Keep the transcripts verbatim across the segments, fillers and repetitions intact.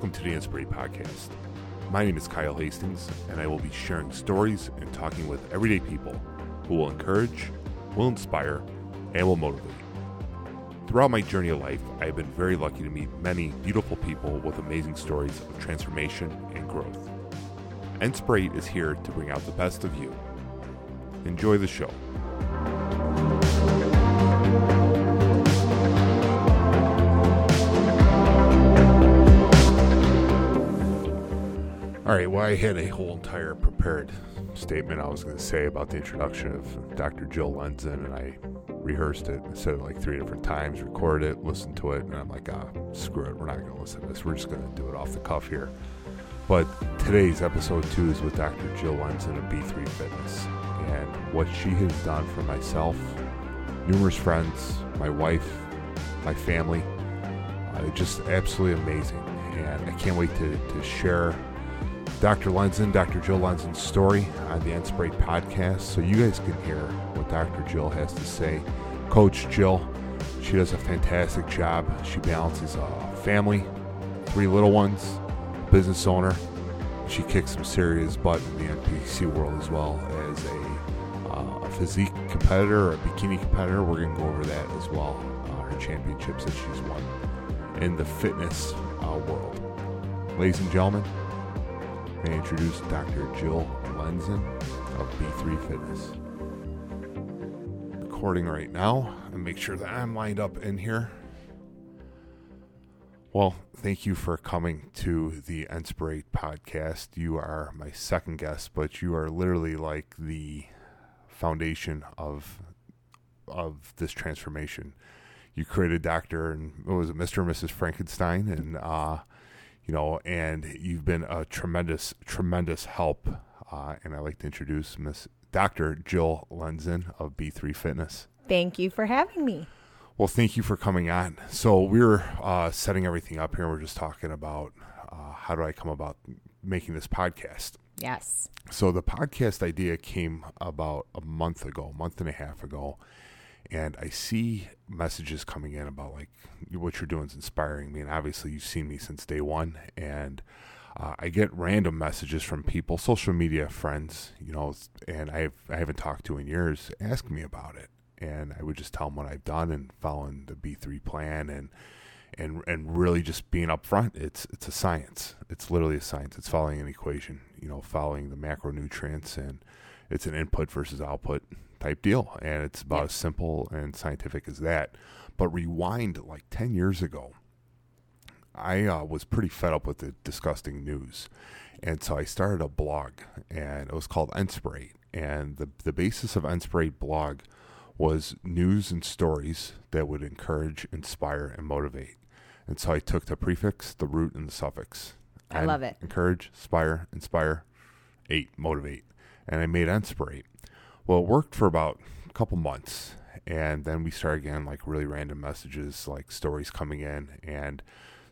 Welcome to the Inspirate podcast. My name is Kyle Hastings, and I will be sharing stories and talking with everyday people who will encourage, will inspire, and will motivate. Throughout my journey of life, I have been very lucky to meet many beautiful people with amazing stories of transformation and growth. Inspirate is here to bring out the best of you. Enjoy the show. All right, well, I had a whole entire prepared statement I was going to say about the introduction of Doctor Jill Lenzen, and I rehearsed it. I said it like three different times, recorded it, listened to it, and I'm like, ah, screw it. We're not going to listen to this. We're just going to do it off the cuff here. But today's episode two is with Doctor Jill Lenzen of B three Fitness and what she has done for myself, numerous friends, my wife, my family. Uh, just absolutely amazing, and I can't wait to, to share Doctor Lenzen, Doctor Jill Lenzen's story on the Enspire podcast so you guys can hear what Doctor Jill has to say. Coach Jill, she does a fantastic job. She balances a family, three little ones, business owner. She kicks some serious butt in the N P C world as well as a uh, physique competitor or a bikini competitor. We're going to go over that as well, uh, her championships that she's won in the fitness uh, world. Ladies and gentlemen, I introduce Doctor Jill Lenzen of B three Fitness. Recording right now, and make sure that I'm lined up in here. Well, thank you for coming to the Inspirate podcast. You are my second guest, but you are literally like the foundation of of this transformation. You created Doctor and what was it, Mister and Missus Frankenstein, and uh You know, and you've been a tremendous, tremendous help. Uh, and I'd like to introduce Miss Doctor Jill Lenzen of B three Fitness. Thank you for having me. Well, thank you for coming on. So we we're uh, setting everything up here. We're just talking about uh, how do I come about making this podcast? Yes. So the podcast idea came about a month ago, a month and a half ago. And I see messages coming in about like what you're doing is inspiring me. And obviously you've seen me since day one. And uh, I get random messages from people, social media friends, you know, and I've, I haven't talked to in years, asking me about it. And I would just tell them what I've done and following the B three plan and and and really just being upfront. It's, it's a science. It's literally a science. It's following an equation, you know, following the macronutrients, and it's an input versus output type deal, and it's about yeah. as simple and scientific as that. But rewind like ten years ago, I uh, was pretty fed up with the disgusting news, and so I started a blog, and it was called Inspirate. And the the basis of Inspirate blog was news and stories that would encourage, inspire, and motivate. And so I took the prefix, the root, and the suffix. I love it. Encourage, inspire, inspire, eight, motivate, and I made Inspirate. Well, it worked for about a couple months, and then we started getting like really random messages, like stories coming in, and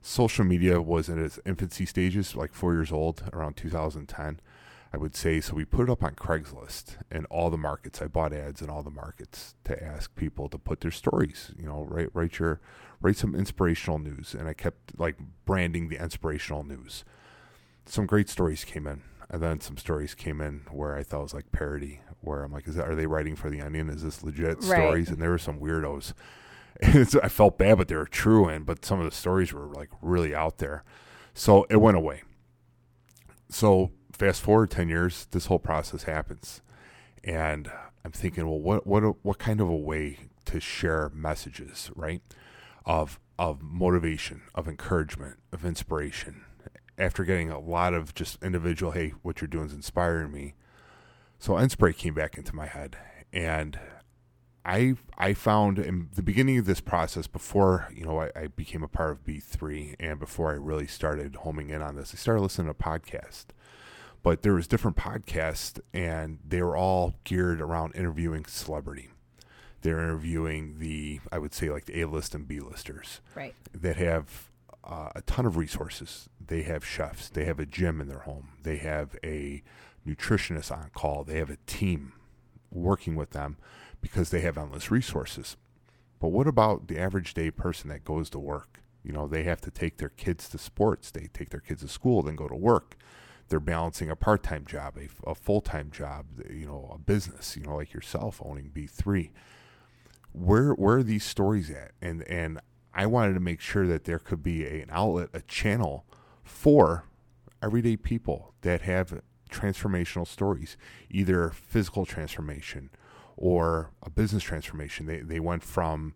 social media was in its infancy stages, like four years old, around two thousand ten, I would say. So we put it up on Craigslist in all the markets. I bought ads in all the markets to ask people to put their stories, you know, write, write your, write some inspirational news, and I kept like branding the inspirational news. Some great stories came in. And then some stories came in where I thought it was like parody, where I'm like, is that, are they writing for The Onion? Is this legit right. stories? And there were some weirdos. And so I felt bad, but they were true. And but some of the stories were like really out there. So it went away. So fast forward ten years, this whole process happens. And I'm thinking, well, what what what kind of a way to share messages, right, of of motivation, of encouragement, of inspiration, after getting a lot of just individual, hey, what you're doing is inspiring me. So Enspire came back into my head. And I I found in the beginning of this process, before you know I, I became a part of B three and before I really started homing in on this, I started listening to podcasts. But there was different podcasts, and they were all geared around interviewing celebrity. They're interviewing the, I would say, like the A-list and B-listers. Right. That have Uh, a ton of resources. They have chefs. They have a gym in their home. They have a nutritionist on call. They have a team working with them because they have endless resources. But what about the average day person that goes to work? You know, they have to take their kids to sports. They take their kids to school, then go to work. They're balancing a part-time job, a, a full-time job, you know, a business, you know, like yourself owning B three. Where where are these stories at? And and I wanted to make sure that there could be a, an outlet, a channel for everyday people that have transformational stories, either physical transformation or a business transformation. They they went from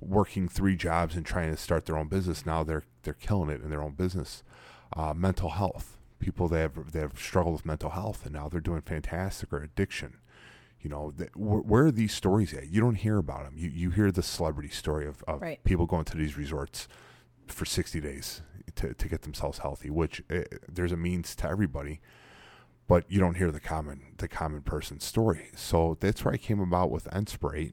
working three jobs and trying to start their own business. Now they're they're killing it in their own business. Uh, mental health. People that have, that have struggled with mental health, and now they're doing fantastic, or addiction. You know, th- wh- where are these stories at? You don't hear about them. You you hear the celebrity story of, of right. people going to these resorts for sixty days to, to get themselves healthy, which uh, there's a means to everybody, but you don't hear the common the common person's story. So that's where I came about with Enspirate.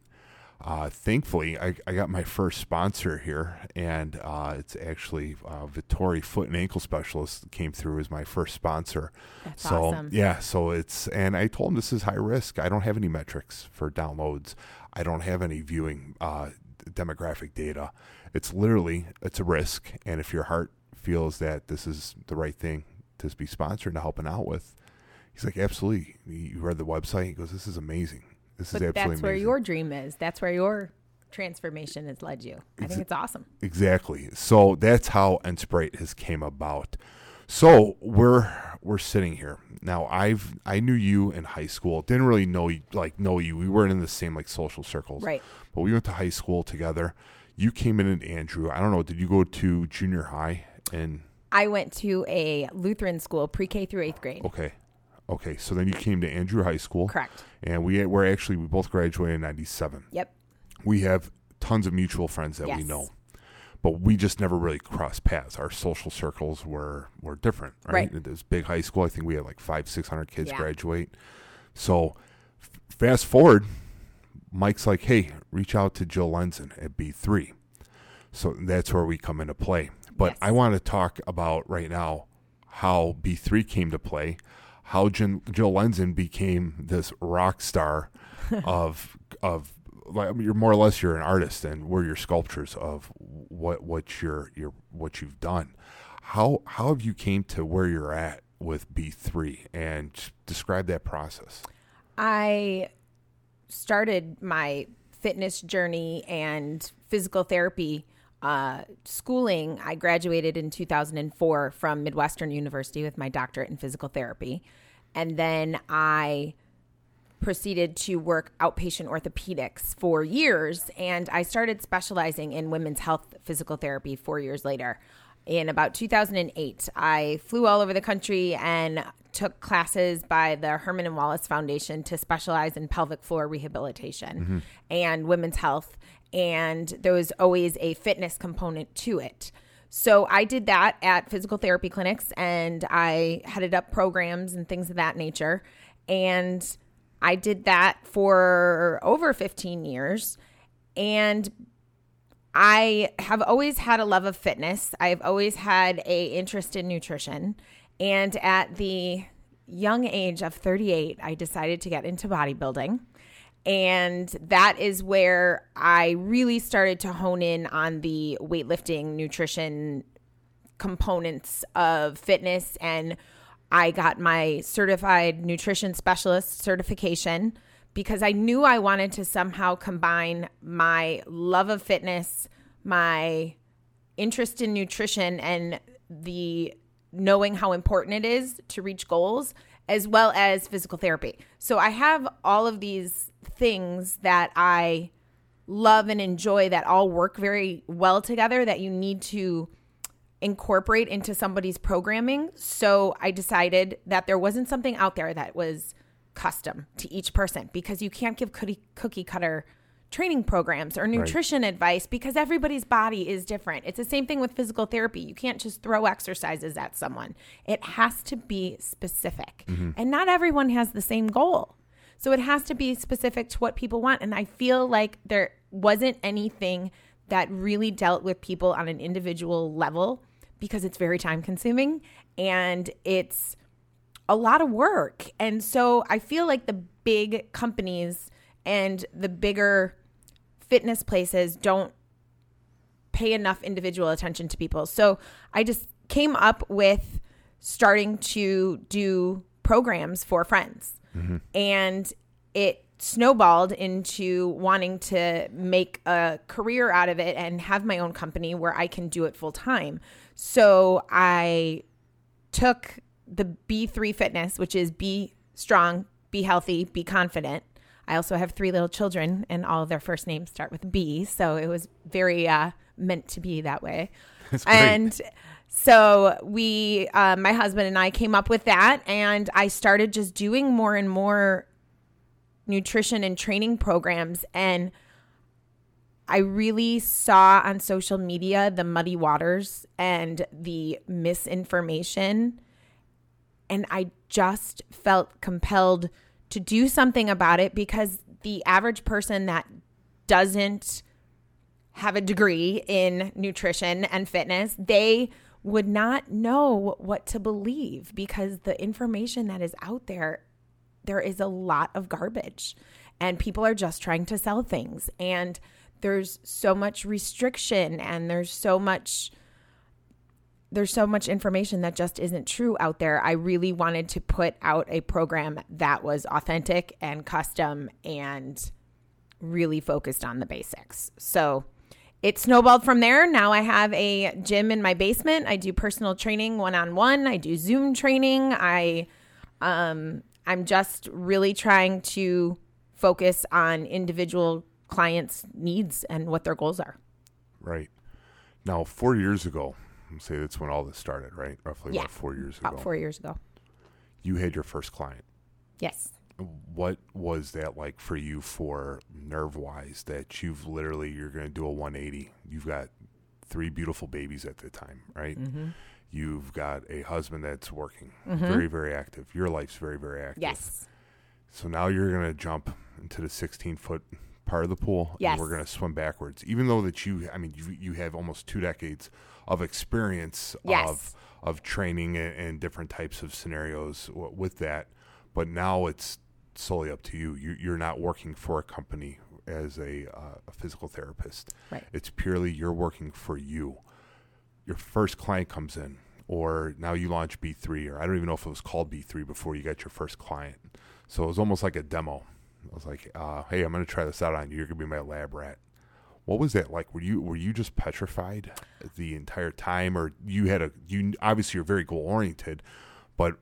Uh, thankfully, I, I got my first sponsor here, and uh, it's actually uh, Vittori Foot and Ankle Specialist came through as my first sponsor. That's so awesome. Yeah, so it's, and I told him this is high risk. I don't have any metrics for downloads. I don't have any viewing uh, demographic data. It's literally, it's a risk, and if your heart feels that this is the right thing to be sponsored and helping out with, he's like, absolutely. You read the website? He goes, this is amazing. This but is absolutely that's where amazing. Your dream is. That's where your transformation has led you. I Ex- think it's awesome. Exactly. So that's how Inspirate has came about. So we're we're sitting here now. I've I knew you in high school. Didn't really know you, like know you. We weren't in the same like social circles, right? But we went to high school together. You came in and Andrew. I don't know. Did you go to junior high? And I went to a Lutheran school, pre-K through eighth grade. Okay. Okay, so then you came to Andrew High School. Correct. And we we're actually, we both graduated in ninety-seven. Yep. We have tons of mutual friends that yes. we know, but we just never really crossed paths. Our social circles were, were different, right? Right. It was big high school. I think we had like five, six hundred kids yeah. graduate. So f- fast forward, Mike's like, hey, reach out to Jill Lenzen at B three. So that's where we come into play. But yes. I want to talk about right now how B three came to play. How Jill Lenzen became this rock star of of like you're more or less you're an artist and were your sculptures of what what your your what you've done. How how have you came to where you're at with B three, and describe that process? I started my fitness journey and physical therapy Uh, schooling. I graduated in two thousand four from Midwestern University with my doctorate in physical therapy. And then I proceeded to work outpatient orthopedics for years. And I started specializing in women's health physical therapy four years later. In about two thousand eight, I flew all over the country and took classes by the Herman and Wallace Foundation to specialize in pelvic floor rehabilitation mm-hmm. and women's health. And there was always a fitness component to it. So I did that at physical therapy clinics, and I headed up programs and things of that nature. And I did that for over fifteen years. And I have always had a love of fitness. I've always had a interest in nutrition. And at the young age of thirty-eight, I decided to get into bodybuilding. And that is where I really started to hone in on the weightlifting, nutrition components of fitness. And I got my certified nutrition specialist certification because I knew I wanted to somehow combine my love of fitness, my interest in nutrition, and the knowing how important it is to reach goals, as well as physical therapy. So I have all of these things that I love and enjoy that all work very well together that you need to incorporate into somebody's programming. So I decided that there wasn't something out there that was custom to each person, because you can't give cookie, cookie cutter training programs or nutrition right. advice, because everybody's body is different. It's the same thing with physical therapy. You can't just throw exercises at someone. It has to be specific. Mm-hmm. And not everyone has the same goal. So it has to be specific to what people want. And I feel like there wasn't anything that really dealt with people on an individual level, because it's very time consuming and it's a lot of work. And so I feel like the big companies and the bigger fitness places don't pay enough individual attention to people. So I just came up with starting to do programs for friends. Mm-hmm. And it snowballed into wanting to make a career out of it and have my own company where I can do it full time. So I took the B three Fitness, which is be strong, be healthy, be confident. I also have three little children and all of their first names start with B. So it was very uh, meant to be that way. That's great. And so we, uh, my husband and I came up with that, and I started just doing more and more nutrition and training programs. And I really saw on social media the muddy waters and the misinformation. And I just felt compelled to do something about it, because the average person that doesn't have a degree in nutrition and fitness, they would not know what to believe, because the information that is out there, there is a lot of garbage, and people are just trying to sell things, and there's so much restriction, and there's so much there's so much information that just isn't true out there. I really wanted to put out a program that was authentic and custom and really focused on the basics. So it snowballed from there. Now I have a gym in my basement. I do personal training one-on-one. I do Zoom training. I, um, I'm just really trying to focus on individual clients' needs and what their goals are. Right. Now, four years ago, I'll say that's when all this started, right? Roughly yeah, about four years ago. About four years ago. You had your first client. Yes. What was that like for you, for nerve-wise, that you've literally, you're going to do a one eighty. You've got three beautiful babies at the time, right? Mm-hmm. You've got a husband that's working, mm-hmm. very, very active. Your life's very, very active. Yes. So now you're going to jump into the sixteen-foot part of the pool, yes. and we're going to swim backwards. Even though that you, I mean, you, you have almost two decades of experience, yes. of of training and, and different types of scenarios with that. But now it's solely up to you. you you're not working for a company as a, uh, a physical therapist. Right. It's purely you're working for you. Your first client comes in, or now you launch B three, or I don't even know if it was called B three before you got your first client. So it was almost like a demo. I was like, uh, hey, I'm going to try this out on you. You're going to be my lab rat. What was that like? Were you were you just petrified the entire time, or you had a you obviously you're very goal oriented, but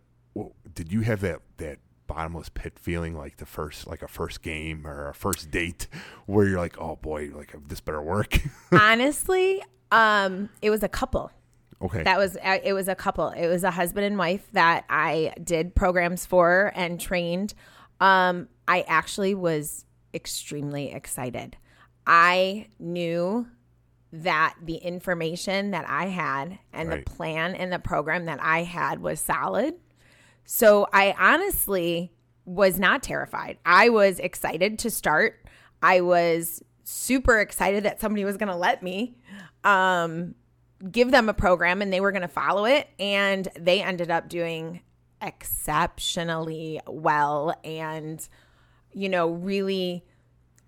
did you have that, that bottomless pit feeling like the first like a first game or a first date where you're like, oh boy, like this better work? Honestly, um, it was a couple. Okay, that was it was a couple. It was a husband and wife that I did programs for and trained. Um, I actually was extremely excited. I knew that the information that I had and right. the plan and the program that I had was solid. So I honestly was not terrified. I was excited to start. I was super excited that somebody was going to let me um, give them a program, and they were going to follow it. And they ended up doing exceptionally well, and, you know, really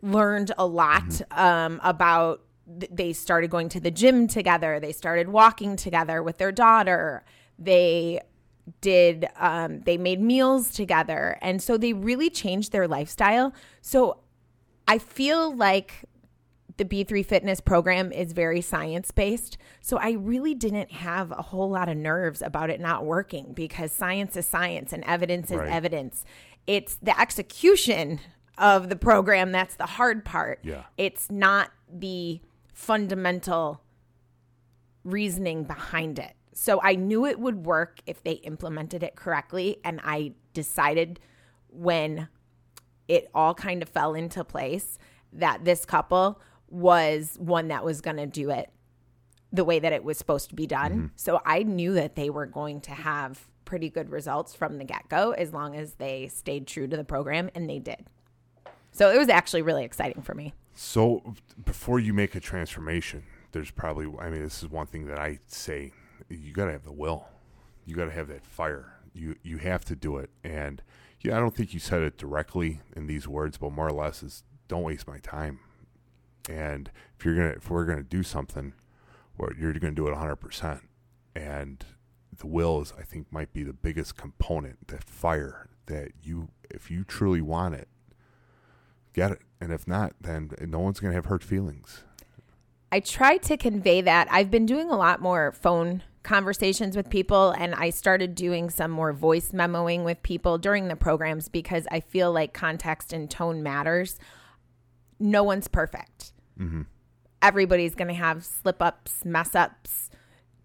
learned a lot um, about th- they started going to the gym together. They started walking together with their daughter. They did um, they made meals together. And so they really changed their lifestyle. So I feel like the B three Fitness program is very science-based. So I really didn't have a whole lot of nerves about it not working, because science is science and evidence is right. evidence. It's the execution of the program that's the hard part. Yeah. It's not the fundamental reasoning behind it. So I knew it would work if they implemented it correctly, and I decided when it all kind of fell into place that this couple was one that was going to do it the way that it was supposed to be done. Mm-hmm. So I knew that they were going to have pretty good results from the get-go, as long as they stayed true to the program, and they did. So it was actually really exciting for me. So before you make a transformation, there's probably, I mean, this is one thing that I say, you got to have the will. You got to have that fire. You you have to do it. And yeah, I don't think you said it directly in these words, but more or less is, don't waste my time. And if you're going to, if we're going to do something, where you're going to do it one hundred percent. And the will is, I think, might be the biggest component, that fire that you, if you truly want it, get it. And if not, then no one's going to have hurt feelings. I try to convey that. I've been doing a lot more phone conversations with people, and I started doing some more voice memoing with people during the programs because I feel like context and tone matters. No one's perfect. Mm-hmm. Everybody's going to have slip-ups, mess-ups,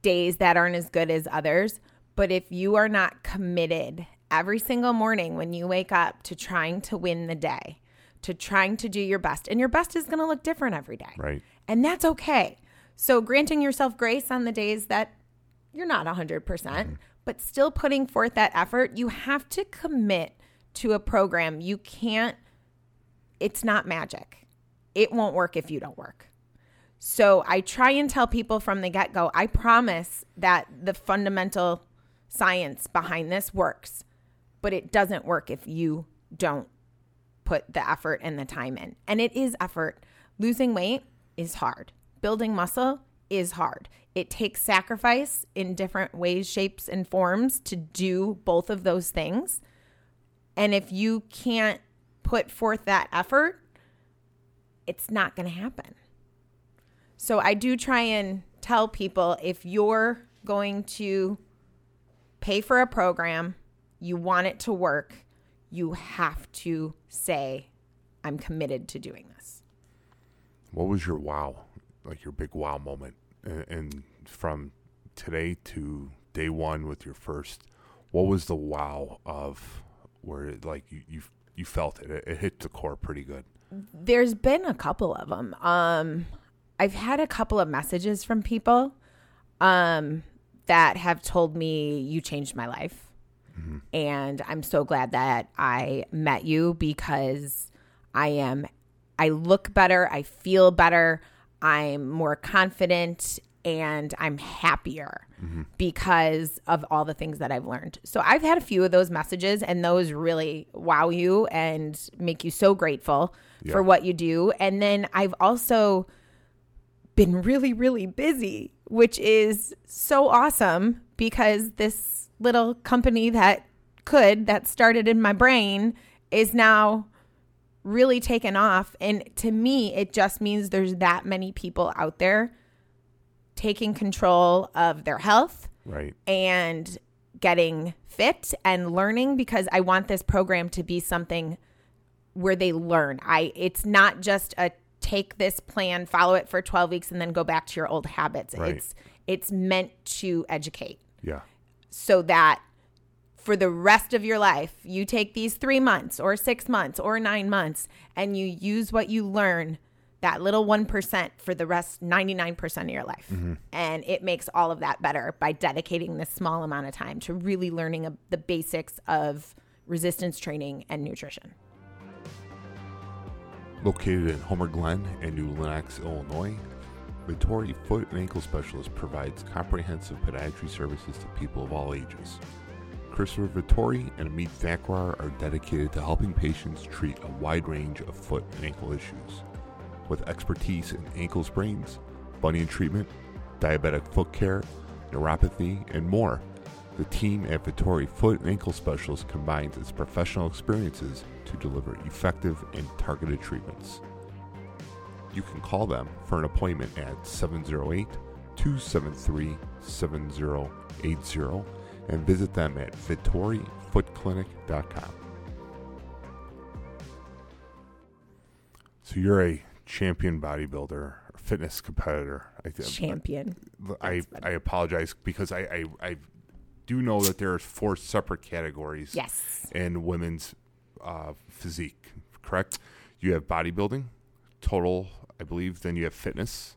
days that aren't as good as others. But if you are not committed every single morning when you wake up to trying to win the day, to trying to do your best, and your best is going to look different every day. Right. And that's okay. So granting yourself grace on the days that you're not one hundred percent, mm-hmm. but still putting forth that effort. You have to commit to a program. You can't, it's not magic. It won't work if you don't work. So I try and tell people from the get-go, I promise that the fundamental science behind this works, but it doesn't work if you don't put the effort and the time in. And it is effort. Losing weight is hard. Building muscle is hard. It takes sacrifice in different ways, shapes, and forms to do both of those things. And if you can't put forth that effort, it's not going to happen. So I do try and tell people, if you're going to pay for a program, you want it to work, you have to say, I'm committed to doing this. What was your wow, like your big wow moment? And from today to day one with your first, what was the wow of where it, like you, you you felt it? It hit the core pretty good. There's been a couple of them. Um, I've had a couple of messages from people um, that have told me, you changed my life. Mm-hmm. And I'm so glad that I met you because I am, I look better, I feel better, I'm more confident, and I'm happier mm-hmm. because of all the things that I've learned. So I've had a few of those messages, and those really wow you and make you so grateful yeah. for what you do. And then I've also been really, really busy, which is so awesome because this little company that could, that started in my brain, is now really taken off. And to me, it just means there's that many people out there taking control of their health right. and getting fit and learning, because I want this program to be something where they learn. I it's not just a take this plan, follow it for twelve weeks, and then go back to your old habits. Right. It's it's meant to educate. Yeah. So that for the rest of your life, you take these three months or six months or nine months and you use what you learn, that little one percent, for the rest ninety-nine percent of your life. Mm-hmm. And it makes all of that better by dedicating this small amount of time to really learning a, the basics of resistance training and nutrition. Located in Homer Glen and New Lenox, Illinois, Vittori Foot and Ankle Specialist provides comprehensive podiatry services to people of all ages. Christopher Vittori and Amit Thakar are dedicated to helping patients treat a wide range of foot and ankle issues. With expertise in ankle sprains, bunion treatment, diabetic foot care, neuropathy, and more, the team at Vittori Foot and Ankle Specialist combines its professional experiences to deliver effective and targeted treatments. You can call them for an appointment at seven oh eight, two seven three, seven oh eight oh and visit them at vittori foot clinic dot com. So you're a champion bodybuilder, or fitness competitor. I, champion. I, I apologize because I, I, I do know that there are four separate categories yes. in women's uh, physique, correct? You have bodybuilding, total, I believe, then you have fitness.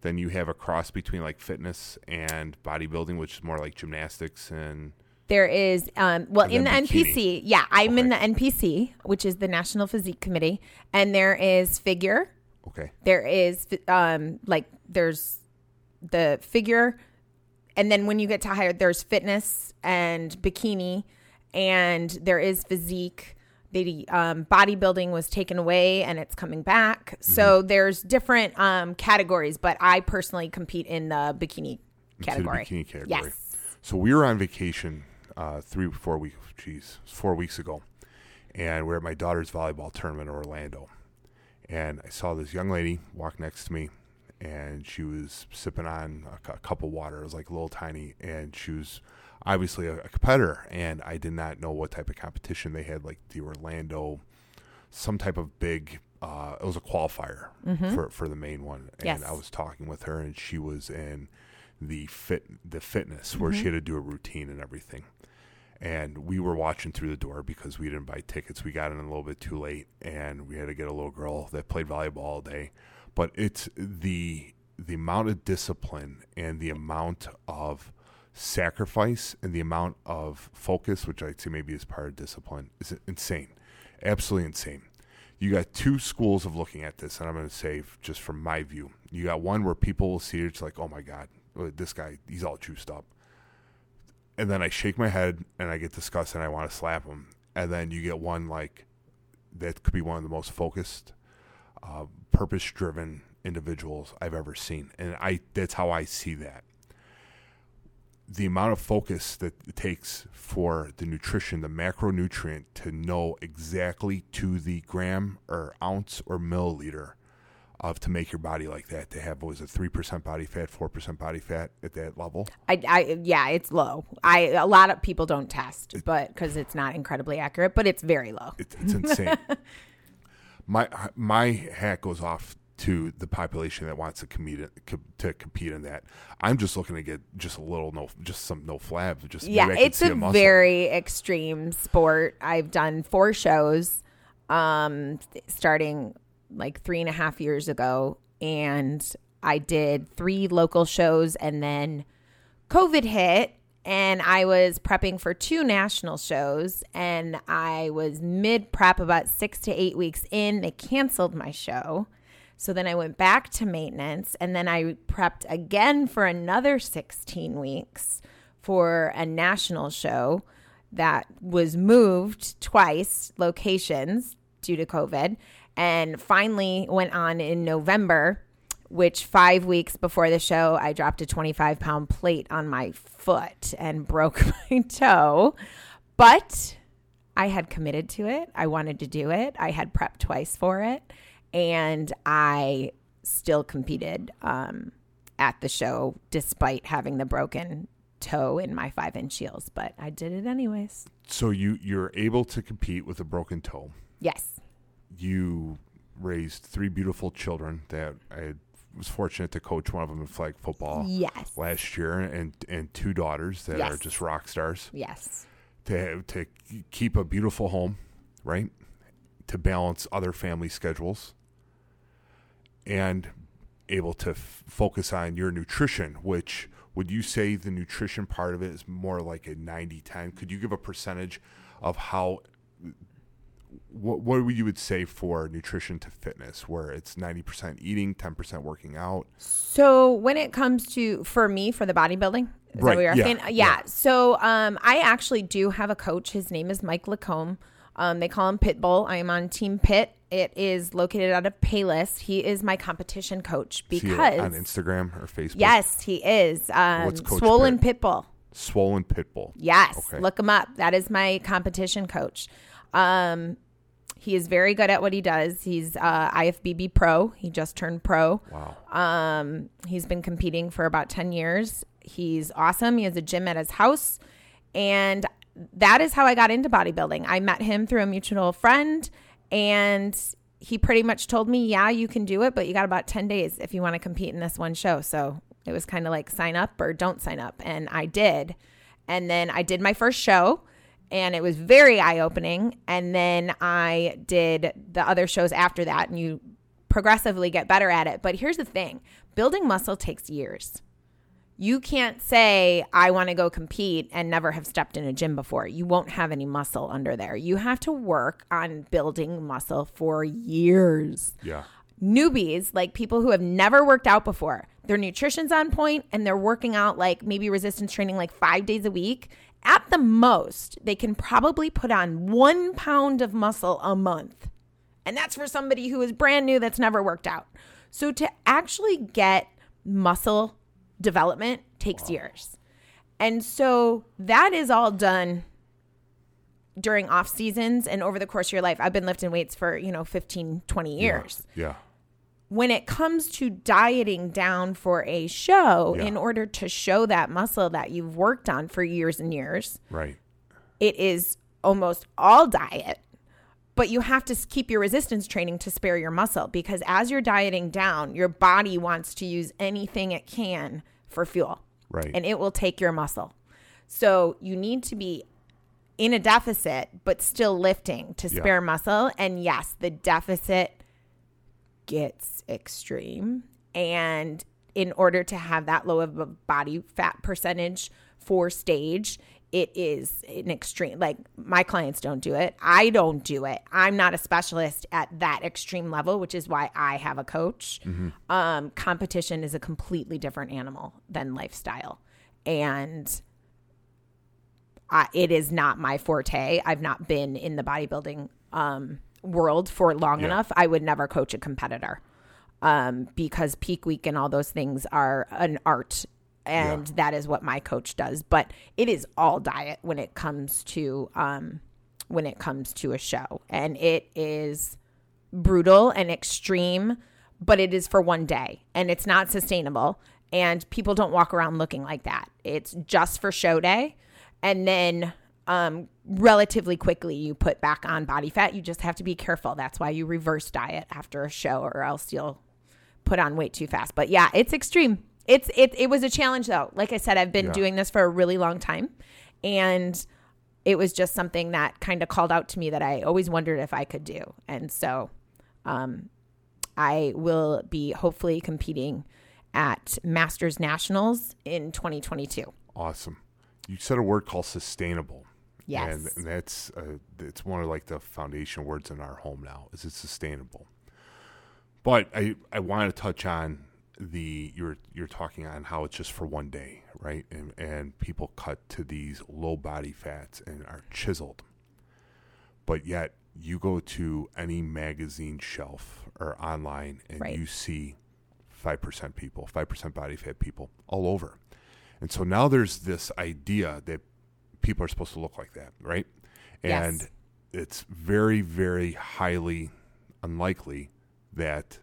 Then you have a cross between like fitness and bodybuilding, which is more like gymnastics and... There is, um, well, in the bikini. N P C, yeah, I'm okay. in the N P C, which is the National Physique Committee, and there is figure. Okay. There is, um, like, there's the figure, and then when you get to higher, there's fitness and bikini, and there is physique. the um, bodybuilding was taken away and it's coming back. Mm-hmm. So there's different um, categories, but I personally compete in the bikini category. The bikini category. Yes. So we were on vacation uh, three, four weeks, geez, four weeks ago, and we were at my daughter's volleyball tournament in Orlando. And I saw this young lady walk next to me, and she was sipping on a, a cup of water. It was like a little tiny, and she was obviously a, a competitor. And I did not know what type of competition they had, like the Orlando, some type of big, uh, it was a qualifier mm-hmm. for, for the main one. And yes. I was talking with her, and she was in the fit the fitness mm-hmm. where she had to do a routine and everything. And we were watching through the door because we didn't buy tickets. We got in a little bit too late, and we had to get a little girl that played volleyball all day. But it's the the amount of discipline and the amount of sacrifice and the amount of focus, which I'd say maybe is part of discipline, is insane. Absolutely insane. You got two schools of looking at this, and I'm going to say just from my view. You got one where people will see it, it's like, oh, my God, this guy, he's all juiced up. And then I shake my head, and I get disgusted, and I want to slap him. And then you get one, like, that could be one of the most focused, uh, purpose-driven individuals I've ever seen. And I that's how I see that. The amount of focus that it takes for the nutrition, the macronutrient, to know exactly to the gram or ounce or milliliter of to make your body like that, to have, what was it, three percent body fat, four percent body fat at that level? I, I yeah, it's low. I a lot of people don't test, it, but because it's not incredibly accurate, but it's very low. It, it's insane. my my hat goes off to the population that wants to compete to compete in that. I'm just looking to get just a little no, just some no flab. Just yeah, it's a, a very extreme sport. I've done four shows, um, starting like three and a half years ago, and I did three local shows, and then COVID hit, and I was prepping for two national shows, and I was mid-prep about six to eight weeks in. They canceled my show, so then I went back to maintenance, and then I prepped again for another sixteen weeks for a national show that was moved twice locations due to COVID, and finally went on in November, which five weeks before the show, I dropped a twenty-five pound plate on my foot and broke my toe. But I had committed to it. I wanted to do it. I had prepped twice for it. And I still competed um, at the show despite having the broken toe in my five-inch heels. But I did it anyways. So you, you're able to compete with a broken toe? Yes. You raised three beautiful children that I was fortunate to coach one of them in flag football yes. last year, and, and two daughters that yes. are just rock stars. Yes. To have, to keep a beautiful home, right? To balance other family schedules and able to f- focus on your nutrition, which would you say the nutrition part of it is more like a ninety ten? Could you give a percentage of how – What what would you would say for nutrition to fitness, where it's ninety percent eating, ten percent working out? So when it comes to, for me, for the bodybuilding, is right? We are yeah. yeah. yeah. So um, I actually do have a coach. His name is Mike Lacombe. Um, they call him Pitbull. I am on Team Pit. It is located out of Payless. He is my competition coach because on Instagram or Facebook. Yes, he is. Um, What's Coach Swollen Pit? Pitbull. Swollen Pitbull. Yes, okay. Look him up. That is my competition coach. Um, he is very good at what he does. He's uh, I F B B Pro. He just turned pro. Wow. Um, he's been competing for about ten years. He's awesome. He has a gym at his house. And that is how I got into bodybuilding. I met him through a mutual friend, and he pretty much told me, yeah, you can do it, but you got about ten days if you want to compete in this one show. So it was kind of like sign up or don't sign up. And I did. And then I did my first show. And it was very eye-opening. And then I did the other shows after that, and you progressively get better at it. But here's the thing. Building muscle takes years. You can't say, I want to go compete and never have stepped in a gym before. You won't have any muscle under there. You have to work on building muscle for years. Yeah. newbies, like people who have never worked out before, their nutrition's on point and they're working out like maybe resistance training like five days a week, at the most, they can probably put on one pound of muscle a month. And that's for somebody who is brand new that's never worked out. So to actually get muscle development takes wow. years. And so that is all done during off seasons and over the course of your life. I've been lifting weights for, you know, fifteen, twenty years. Yeah. yeah. When it comes to dieting down for a show, yeah. in order to show that muscle that you've worked on for years and years, right? It is almost all diet, but you have to keep your resistance training to spare your muscle, because as you're dieting down, your body wants to use anything it can for fuel, right? And it will take your muscle. So you need to be in a deficit, but still lifting to spare yeah. muscle. And yes, the deficit gets extreme. And in order to have that low of a body fat percentage for stage, it is an extreme. Like, my clients don't do it. I don't do it. I'm not a specialist at that extreme level, which is why I have a coach. Mm-hmm. Um, competition is a completely different animal than lifestyle. And Uh, it is not my forte. I've not been in the bodybuilding um, world for long yeah. enough. I would never coach a competitor um, because peak week and all those things are an art. And yeah. that is what my coach does. But it is all diet when it comes to um, when it comes to a show. And it is brutal and extreme, but it is for one day and it's not sustainable. And people don't walk around looking like that. It's just for show day. And then um, relatively quickly, you put back on body fat. You just have to be careful. That's why you reverse diet after a show, or else you'll put on weight too fast. But yeah, it's extreme. It's it. It was a challenge, though. Like I said, I've been yeah. doing this for a really long time. And it was just something that kind of called out to me that I always wondered if I could do. And so um, I will be hopefully competing at Masters Nationals in twenty twenty-two. Awesome. You said a word called sustainable. Yes. And, and that's uh, it's one of like the foundation words in our home now, is it's sustainable. But I, I want to touch on the, you're you're talking on how it's just for one day, right? And, and people cut to these low body fats and are chiseled. But yet you go to any magazine shelf or online and right. you see five percent people, five percent body fat people all over. And so now there's this idea that people are supposed to look like that, right? And yes. it's very, very highly unlikely that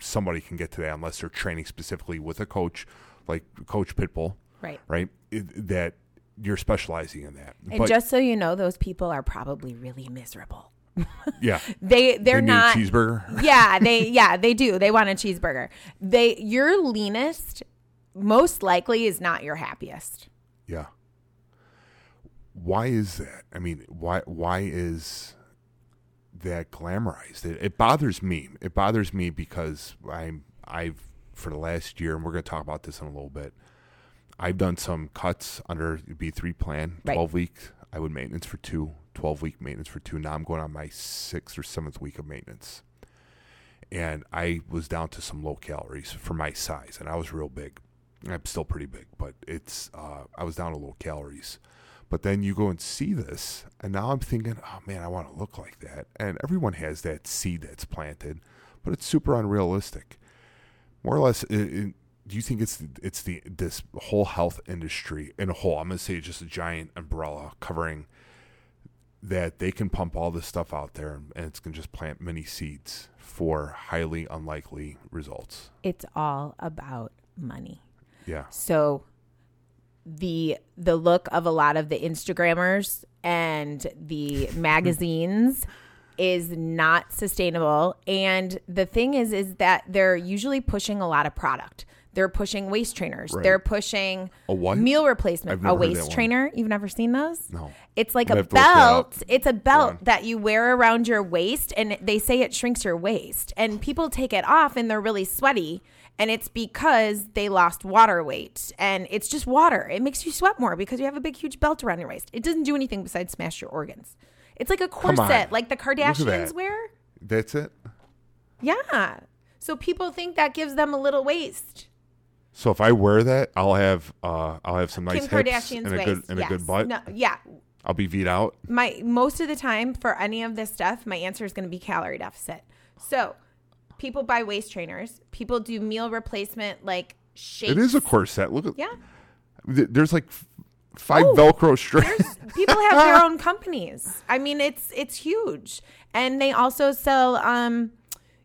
somebody can get to that unless they're training specifically with a coach, like Coach Pitbull, right? Right? It, that you're specializing in that. And but, just so you know, those people are probably really miserable. Yeah, they they're they need not a cheeseburger. Yeah, they yeah they do. They want a cheeseburger. They your leanest. Most likely is not your happiest. Yeah. Why is that? I mean, why why is that glamorized? It, it bothers me. It bothers me because I'm I've for the last year, and we're going to talk about this in a little bit. I've done some cuts under the B three plan, twelve right. week. I would maintenance for two, twelve week maintenance for two. Now I'm going on my sixth or seventh week of maintenance, and I was down to some low calories for my size, and I was real big. I'm still pretty big, but it's uh, I was down to low calories. But then you go and see this, and now I'm thinking, oh, man, I want to look like that. And everyone has that seed that's planted, but it's super unrealistic. More or less, it, it, do you think it's it's the this whole health industry in a whole, I'm going to say just a giant umbrella covering, that they can pump all this stuff out there and it's going to just plant many seeds for highly unlikely results? It's all about money. Yeah. So the the look of a lot of the Instagrammers and the magazines is not sustainable. And the thing is, is that they're usually pushing a lot of product. They're pushing waist trainers. Right. They're pushing a meal replacement. A waist trainer. You've never seen those? No. It's like a belt. It's a belt that you wear around your waist, and they say it shrinks your waist. And people take it off, and they're really sweaty. And it's because they lost water weight. And it's just water. It makes you sweat more because you have a big, huge belt around your waist. It doesn't do anything besides smash your organs. It's like a corset, like the Kardashians wear. That's it? Yeah. So people think that gives them a little waist. So if I wear that, I'll have uh, I'll have some nice Kim hips and a waist. good and yes. a good butt. No, yeah. I'll be V'd out. My most of the time for any of this stuff, my answer is going to be calorie deficit. So people buy waist trainers. People do meal replacement like shakes. It is a corset. Look at yeah. There's like five oh, Velcro strips. People have their own companies. I mean, it's it's huge, and they also sell. Um,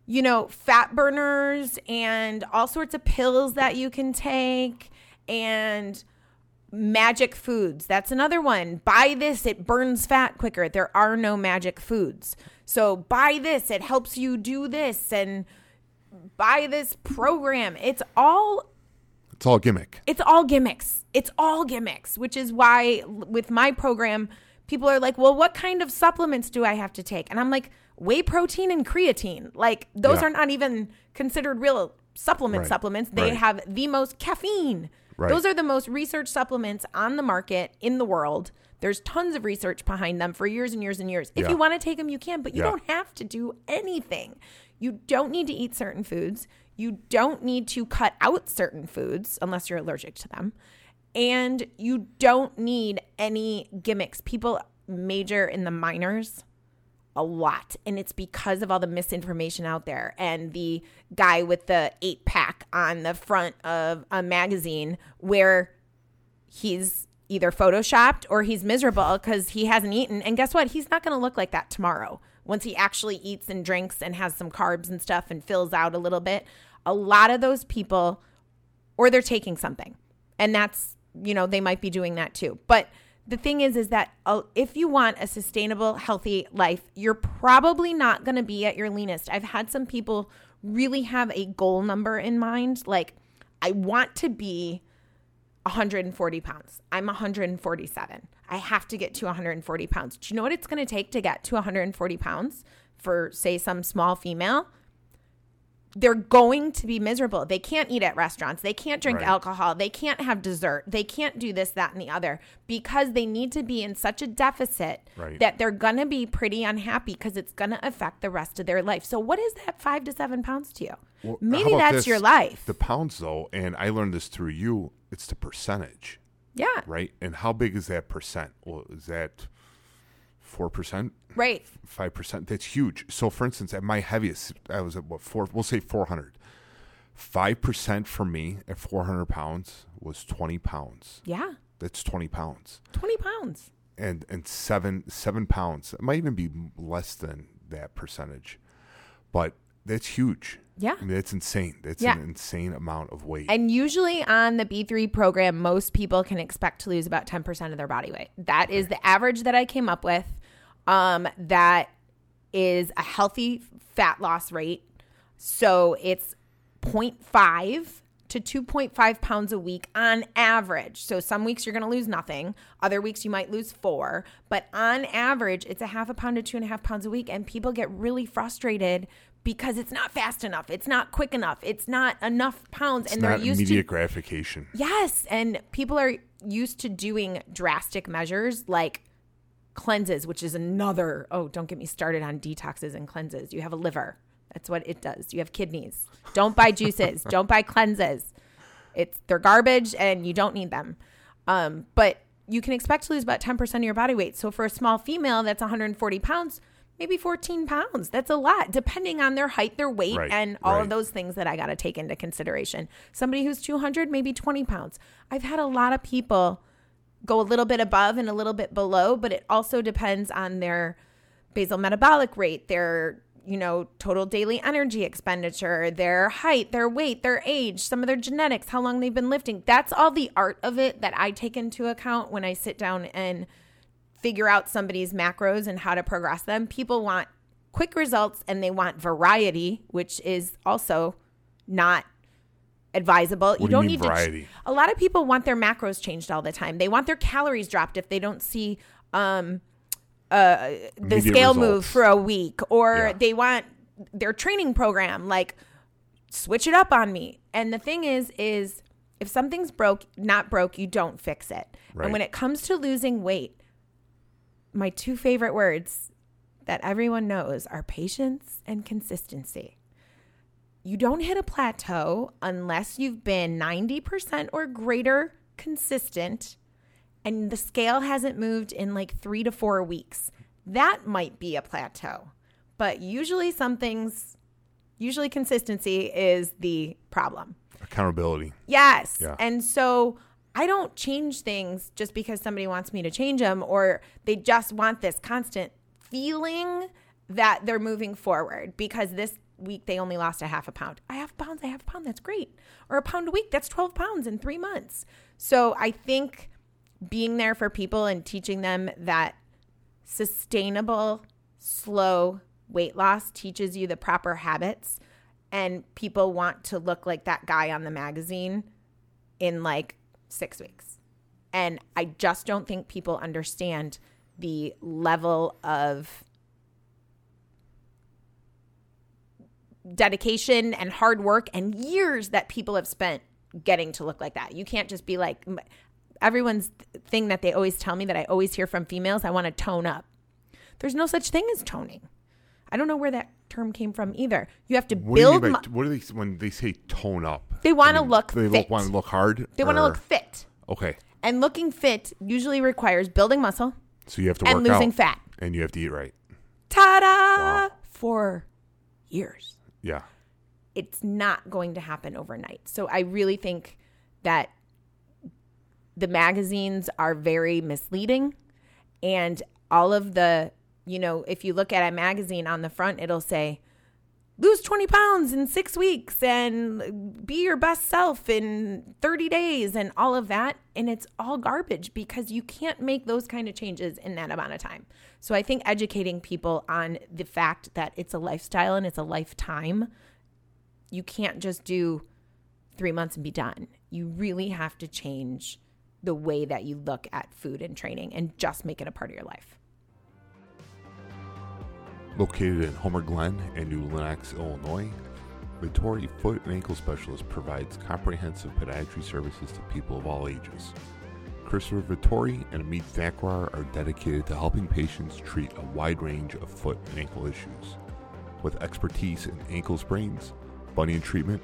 you know, fat burners and all sorts of pills that you can take and magic foods. That's another one. Buy this. It burns fat quicker. There are no magic foods. So buy this. It helps you do this and buy this program. It's all. It's all gimmick. It's all gimmicks. It's all gimmicks, which is why with my program, people are like, well, what kind of supplements do I have to take? And I'm like, whey protein and creatine. Like those yeah. are not even considered real supplement right. supplements. They right. have the most caffeine. Right. Those are the most researched supplements on the market in the world. There's tons of research behind them for years and years and years. If yeah. you want to take them, you can, but you yeah. don't have to do anything. You don't need to eat certain foods. You don't need to cut out certain foods unless you're allergic to them. And you don't need any gimmicks. People major in the minors a lot. And it's because of all the misinformation out there. And the guy with the eight pack on the front of a magazine where he's either photoshopped or he's miserable because he hasn't eaten. And guess what? He's not going to look like that tomorrow. Once he actually eats and drinks and has some carbs and stuff and fills out a little bit, a lot of those people, or they're taking something. And that's, you know, they might be doing that too. But the thing is, is that if you want a sustainable, healthy life, you're probably not going to be at your leanest. I've had some people really have a goal number in mind. Like, I want to be one hundred forty pounds. I'm one hundred forty-seven. I have to get to one hundred forty pounds. Do you know what it's going to take to get to one hundred forty pounds for, say, some small female? They're going to be miserable. They can't eat at restaurants. They can't drink right. alcohol. They can't have dessert. They can't do this, that, and the other because they need to be in such a deficit right. that they're going to be pretty unhappy because it's going to affect the rest of their life. So what is that five to seven pounds to you? Well, maybe that's this, your life. The pounds, though, and I learned this through you, it's the percentage. Yeah. Right? And how big is that percent? Well, is that four percent? Right. five percent. That's huge. So, for instance, at my heaviest, I was at what, four, we'll say four hundred. five percent for me at four hundred pounds was twenty pounds. Yeah. That's twenty pounds. twenty pounds. And and seven seven pounds. It might even be less than that percentage. But that's huge. Yeah. I mean, that's insane. That's yeah. an insane amount of weight. And usually on the B three program, most people can expect to lose about ten percent of their body weight. That okay. is the average that I came up with. Um, that is a healthy fat loss rate. So it's zero point five to two point five pounds a week on average. So some weeks you're going to lose nothing. Other weeks you might lose four. But on average, it's a half a pound to two and a half pounds a week. And people get really frustrated because it's not fast enough. It's not quick enough. It's not enough pounds. It's and they're used to immediate gratification. Yes. And people are used to doing drastic measures like cleanses, which is another, oh, don't get me started on detoxes and cleanses. You have a liver. That's what it does. You have kidneys. Don't buy juices. Don't buy cleanses. It's they're garbage and you don't need them. Um, but you can expect to lose about ten percent of your body weight. So for a small female that's one hundred forty pounds, maybe fourteen pounds. That's a lot, depending on their height, their weight, right, and all right. of those things that I got to take into consideration. Somebody who's two hundred, maybe twenty pounds. I've had a lot of people go a little bit above and a little bit below, but it also depends on their basal metabolic rate, their, you know, total daily energy expenditure, their height, their weight, their age, some of their genetics, how long they've been lifting. That's all the art of it that I take into account when I sit down and figure out somebody's macros and how to progress them. People want quick results and they want variety, which is also not advisable. What you do don't you need variety? To ch- a lot of people want their macros changed all the time. They want their calories dropped if they don't see um uh the scale results. Move for a week or yeah. they want their training program like switch it up on me. And the thing is is if something's broke not broke, you don't fix it. Right. And when it comes to losing weight, my two favorite words that everyone knows are patience and consistency. you don't hit a plateau unless you've been ninety percent or greater consistent and the scale hasn't moved in like three to four weeks. That might be a plateau, but usually something's, usually consistency is the problem. Accountability. Yes. Yeah. And so I don't change things just because somebody wants me to change them, or they just want this constant feeling that they're moving forward because this week they only lost a half a pound. I have pounds, I have a pound, that's great. Or a pound a week, that's twelve pounds in three months. So I think being there for people and teaching them that sustainable, slow weight loss teaches you the proper habits, and people want to look like that guy on the magazine in like six weeks. And I just don't think people understand the level of dedication and hard work and years that people have spent getting to look like that. You can't just be like, everyone's thing that they always tell me that I always hear from females, I want to tone up. There's no such thing as toning. I don't know where that term came from either. You have to what build. Do you mean by, mu- what do they when they say tone up? They want to I mean, look. They fit. want to look hard. They want to look fit. Okay. And looking fit usually requires building muscle. So you have to and work losing out losing fat, and you have to eat right. Ta-da! Wow. For years. Yeah. It's not going to happen overnight. So I really think that the magazines are very misleading, and all of the, you know, if you look at a magazine on the front, it'll say, lose twenty pounds in six weeks and be your best self in thirty days and all of that. And it's all garbage because you can't make those kind of changes in that amount of time. So I think educating people on the fact that it's a lifestyle and it's a lifetime. You can't just do three months and be done. You really have to change the way that you look at food and training and just make it a part of your life. Located in Homer Glen and New Lenox, Illinois, Vittori Foot and Ankle Specialist provides comprehensive podiatry services to people of all ages. Christopher Vittori and Amit Thakar are dedicated to helping patients treat a wide range of foot and ankle issues. With expertise in ankle sprains, bunion treatment,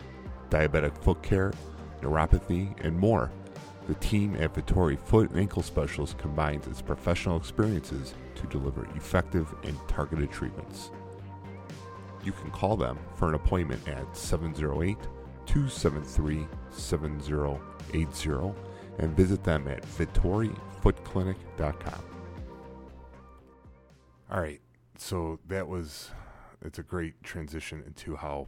diabetic foot care, neuropathy, and more, the team at Vittori Foot and Ankle Specialist combines its professional experiences to deliver effective and targeted treatments. You can call them for an appointment at seven oh eight, two seven three, seven oh eight oh and visit them at vittori foot clinic dot com. All right, so that was, it's a great transition into how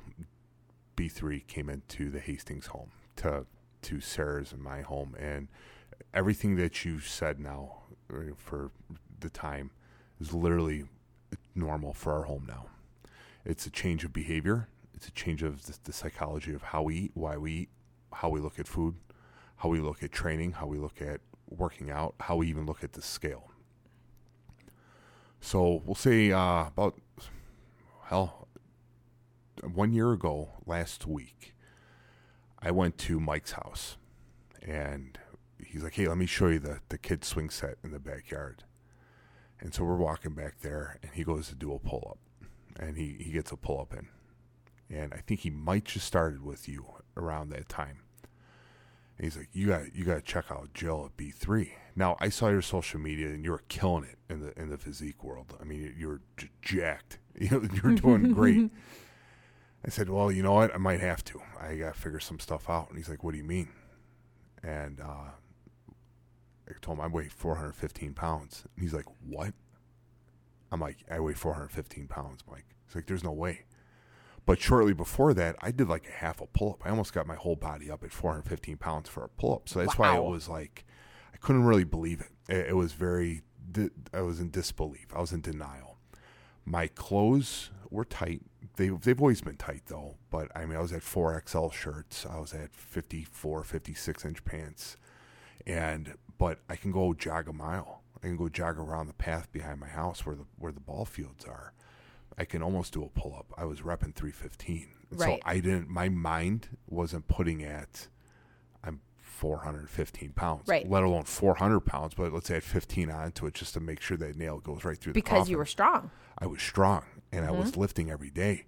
B three came into the Hastings home, to to Sarah's and my home, and everything that you said now for the time is literally normal for our home now. It's a change of behavior. It's a change of the, the psychology of how we eat, why we eat, how we look at food, how we look at training, how we look at working out, how we even look at the scale. So we'll say uh, about, hell, one year ago, last week, I went to Mike's house, and he's like, hey, let me show you the, the kid's swing set in the backyard. And so we're walking back there, and he goes to do a pull-up, and he, he gets a pull-up in. And I think he might just started with you around that time. And he's like, you got you got to check out Jill at B three. Now, I saw your social media, and you were killing it in the in the physique world. I mean, you were j- jacked. You were doing great. I said, well, you know what? I might have to. I got to figure some stuff out. And he's like, what do you mean? And uh, I told him I weigh four hundred fifteen pounds. And he's like, what? I'm like, I weigh four hundred fifteen pounds, Mike. He's like, there's no way. But shortly before that, I did like a half a pull-up. I almost got my whole body up at four hundred fifteen pounds for a pull-up. So that's wow. why I was like, I couldn't really believe it. It, it was very, I was in disbelief. I was in denial. My clothes were tight. They, they've always been tight, though. But, I mean, I was at four X L shirts. I was at fifty-four, fifty-six-inch pants. And But I can go jog a mile. I can go jog around the path behind my house where the where the ball fields are. I can almost do a pull-up. I was repping three fifteen. Right. So I didn't – my mind wasn't putting at I'm four hundred fifteen pounds, right. Let alone four hundred pounds. But let's add fifteen onto it just to make sure that nail goes right through the coffin. Because you were strong. I was strong. And mm-hmm. I was lifting every day.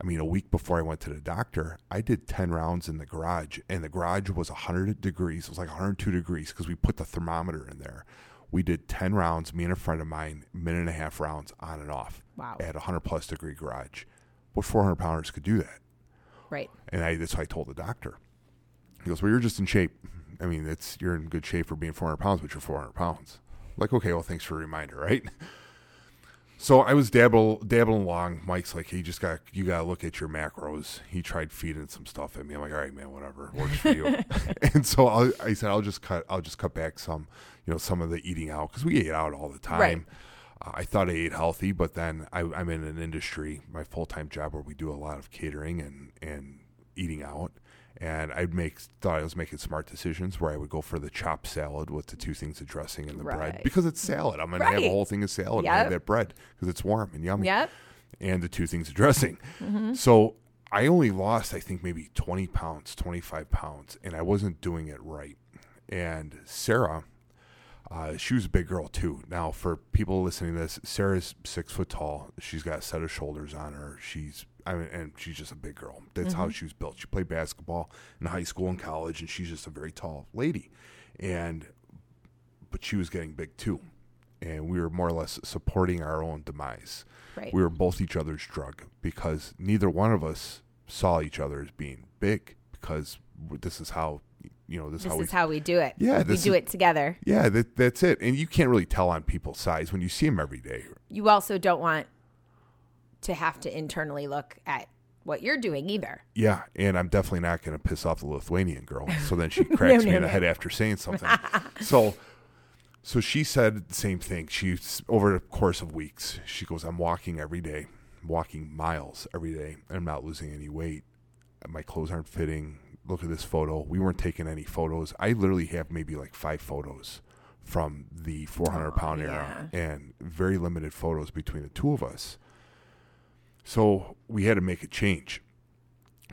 I mean, a week before I went to the doctor, I did ten rounds in the garage, and the garage was one hundred degrees. It was like one hundred two degrees because we put the thermometer in there. We did ten rounds, me and a friend of mine, minute and a half rounds on and off. Wow. At one hundred plus degree garage. What four hundred pounders could do that? Right. And I, that's what I told the doctor. He goes, well, you're just in shape. I mean, it's you're in good shape for being four hundred pounds, but you're four hundred pounds. I'm like, okay, well, thanks for the reminder, right? So I was dabble, dabbling along. Mike's like, hey, you just got you got to look at your macros. He tried feeding some stuff at me. I'm like, all right, man, whatever works for you. And so I'll, I said, I'll just cut. I'll just cut back some, you know, some of the eating out because we ate out all the time. Right. Uh, I thought I ate healthy, but then I, I'm in an industry, my full time job, where we do a lot of catering and and eating out. And I make thought I was making smart decisions where I would go for the chopped salad with the two things of dressing and the right. bread. Because it's salad. I'm going right. to have a whole thing of salad yep. and have that bread because it's warm and yummy. Yep. And the two things of dressing. Mm-hmm. So I only lost, I think, maybe twenty pounds, twenty-five pounds. And I wasn't doing it right. And Sarah, uh, she was a big girl too. Now, for people listening to this, Sarah's six foot tall. She's got a set of shoulders on her. She's I mean, and she's just a big girl. That's mm-hmm. how she was built. She played basketball in high school and college, and she's just a very tall lady. And but she was getting big too, and we were more or less supporting our own demise. Right. We were both each other's drug because neither one of us saw each other as being big because this is how you know this, this how is we, how we do it. Yeah, we do is, it together. Yeah, that, that's it. And you can't really tell on people's size when you see them every day. You also don't want to have to internally look at what you're doing either. Yeah, and I'm definitely not going to piss off the Lithuanian girl. So then she cracks no, me no, in the no. head after saying something. so so she said the same thing. She, over the course of weeks, she goes, I'm walking every day, walking miles every day, and I'm not losing any weight. My clothes aren't fitting. Look at this photo. We weren't taking any photos. I literally have maybe like five photos from the four hundred pound oh, era yeah. and very limited photos between the two of us. So we had to make a change.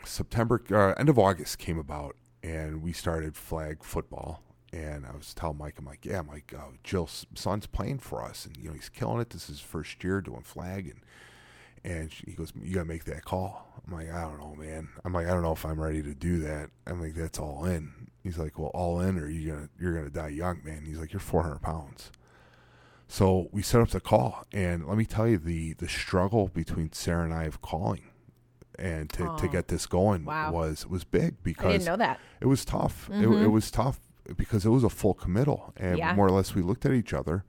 September, uh, end of August came about, and we started flag football. And I was telling Mike, I'm like, yeah, Mike, uh, Jill's son's playing for us, and you know he's killing it. This is his first year doing flag, and and she, he goes, you gotta make that call. I'm like, I don't know, man. I'm like, I don't know if I'm ready to do that. I'm like, that's all in. He's like, well, all in, or you gonna you're gonna die young, man. He's like, you're four hundred pounds. So we set up the call, and let me tell you the, the struggle between Sarah and I of calling and to, oh, to get this going wow. was was big because I didn't know that. It was tough. Mm-hmm. It, it was tough because it was a full committal, and yeah. more or less we looked at each other.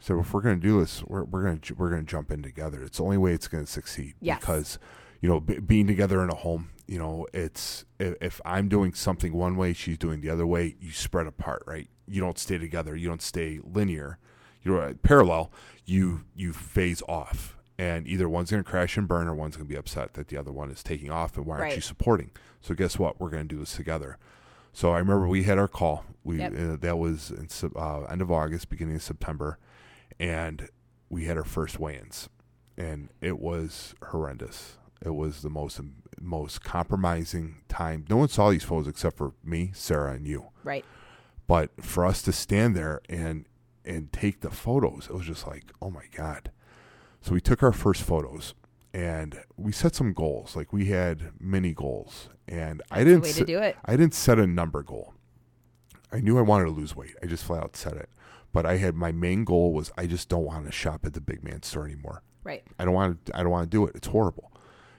So if we're going to do this, we're we're going to we're going to jump in together. It's the only way it's going to succeed yes. because you know b- being together in a home, you know, it's if, if I'm doing something one way, she's doing the other way. You spread apart, right? You don't stay together. You don't stay linear. You're parallel, you you phase off, and either one's going to crash and burn or one's going to be upset that the other one is taking off and why right. aren't you supporting? So guess what? We're going to do this together. So I remember we had our call. We yep. uh, that was in, uh, end of August, beginning of September, and we had our first weigh-ins, and it was horrendous. It was the most most compromising time. No one saw these photos except for me, Sarah, and you. Right. But for us to stand there and and take the photos, it was just like, oh my God. So we took our first photos and we set some goals. Like we had mini goals, and That's I didn't the way to do it. I didn't set a number goal. I knew I wanted to lose weight. I just flat out said it. But I had my main goal was I just don't want to shop at the big man store anymore. Right. I don't want to I don't want to do it. It's horrible.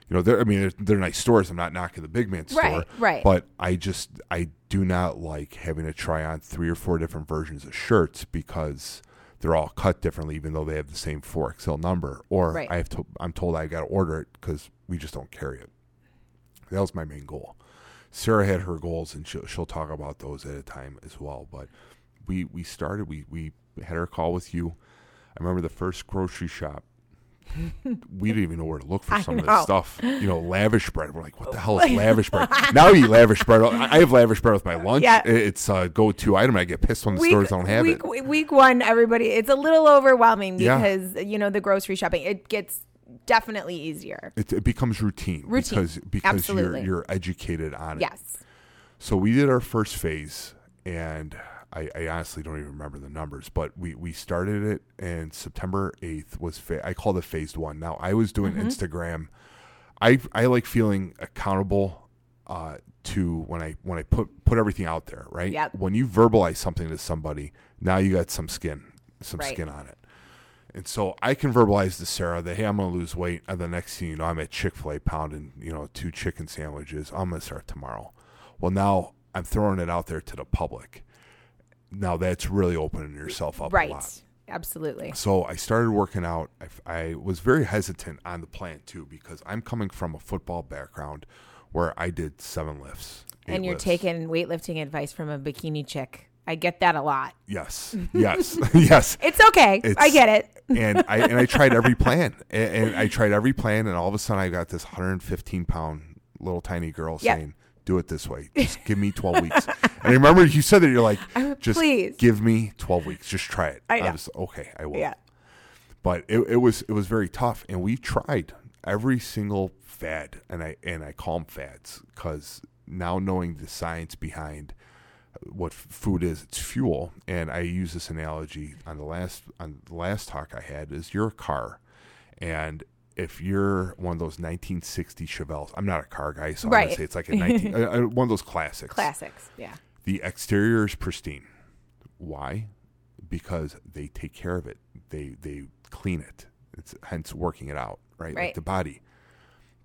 You know, they're, I mean, they're, they're nice stores. I'm not knocking the big man store. Right, right. But I just, I do not like having to try on three or four different versions of shirts because they're all cut differently, even though they have the same four X L number. Or right. I have to, I'm told I've got to order it because we just don't carry it. That was my main goal. Sarah had her goals, and she'll, she'll talk about those at a time as well. But we, we started, we, we had our call with you. I remember the first grocery shop. We didn't even know where to look for some of this stuff. You know, lavish bread. We're like, what the hell is lavish bread? Now we eat lavish bread. I have lavish bread with my lunch. Yeah. It's a go-to item. I get pissed when the week, stores don't have week, it. Week one, everybody, it's a little overwhelming because, yeah. you know, the grocery shopping, it gets definitely easier. It, it becomes routine. Routine. Because, because you're, you're educated on it. Yes. So we did our first phase, and I, I honestly don't even remember the numbers, but we, we started it, and September eighth was, fa- I call it phased one. Now, I was doing mm-hmm. Instagram. I I like feeling accountable uh, to when I when I put put everything out there, right? Yep. When you verbalize something to somebody, now you got some skin, some right. skin on it. And so I can verbalize to Sarah that, hey, I'm going to lose weight. And the next thing you know, I'm at Chick-fil-A pounding, you know, two chicken sandwiches. I'm going to start tomorrow. Well, now I'm throwing it out there to the public. Now that's really opening yourself up right. a lot. Absolutely. So I started working out. I, I was very hesitant on the plan too, because I'm coming from a football background where I did seven lifts. And you're lifts. Taking weightlifting advice from a bikini chick. I get that a lot. Yes. Yes. Yes. It's okay. It's, I get it. and I and I tried every plan. And, and I tried every plan. And all of a sudden, I got this one hundred fifteen pound little tiny girl yep. saying, do it this way. Just give me twelve weeks. And I remember you said that. You're like, just Please. give me twelve weeks. Just try it. I know. I was, okay, I will. Yeah. But it, it was it was very tough. And we tried every single fad. And I, and I call them fads because now knowing the science behind what food is, it's fuel. And I use this analogy on the last on the last talk I had is you're a car. And if you're one of those nineteen sixty Chevelles, I'm not a car guy, so right. I'm going to say it's like a nineteen uh, one of those classics. Classics, yeah. The exterior is pristine. Why? Because they take care of it. They they clean it. It's hence working it out, right? right. Like the body.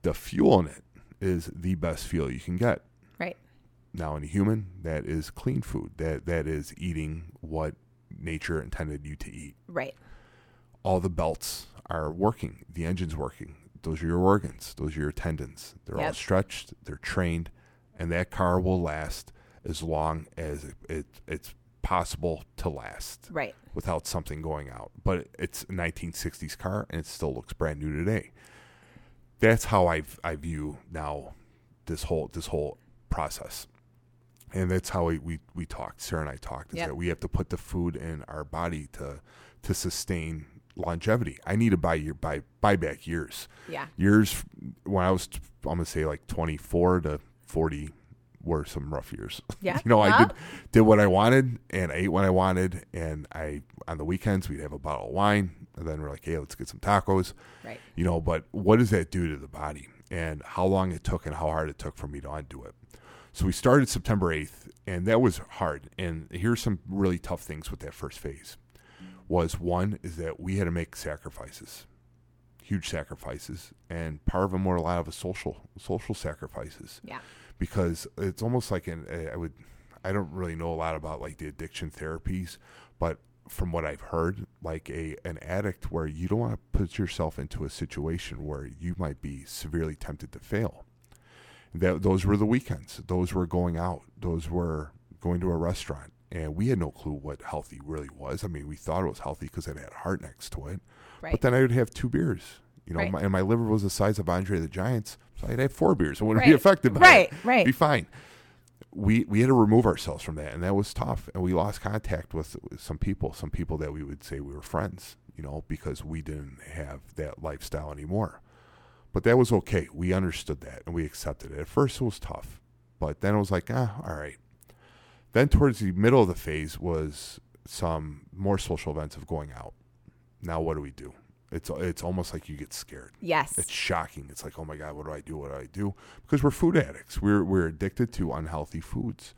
The fuel in it is the best fuel you can get. Right. Now, in a human, that is clean food. That that is eating what nature intended you to eat. Right. All the belts are working. The engine's working. Those are your organs. Those are your tendons. They're yep. all stretched. They're trained. And that car will last as long as it, it it's possible to last. Right. Without something going out. But it's a nineteen sixties car, and it still looks brand new today. That's how I I view now this whole this whole process. And that's how we, we, we talked, Sarah and I talked, is yep. that we have to put the food in our body to to sustain longevity. I need to buy your buy buy back years. Yeah. Years when I was, I'm going to say like twenty-four to forty were some rough years. Yeah. you know, huh? I did, did what I wanted and I ate what I wanted. And I on the weekends, we'd have a bottle of wine. And then we're like, hey, let's get some tacos. Right. You know, but what does that do to the body? And how long it took and how hard it took for me to undo it. So we started September eighth, and that was hard. And here's some really tough things with that first phase. Was one is that we had to make sacrifices, huge sacrifices, and part of them were a lot of social social sacrifices. Yeah. Because it's almost like an I would I don't really know a lot about like the addiction therapies, but from what I've heard, like a an addict where you don't want to put yourself into a situation where you might be severely tempted to fail. That, those were the weekends. Those were going out. Those were going to a restaurant. And we had no clue what healthy really was. I mean, we thought it was healthy because it had heart next to it. Right. But then I would have two beers. You know, right. my, and my liver was the size of Andre the Giant's. So I'd have four beers. I wouldn't right. be affected by right. it. Right, right. Be fine. We we had to remove ourselves from that. And that was tough. And we lost contact with, with some people, some people that we would say we were friends, you know, because we didn't have that lifestyle anymore. But that was okay. We understood that and we accepted it. At first, it was tough, but then it was like, ah, all right. Then towards the middle of the phase was some more social events of going out. Now, what do we do? It's it's almost like you get scared. Yes. It's shocking. It's like, oh my God, what do I do? What do I do? Because we're food addicts. We're we're addicted to unhealthy foods,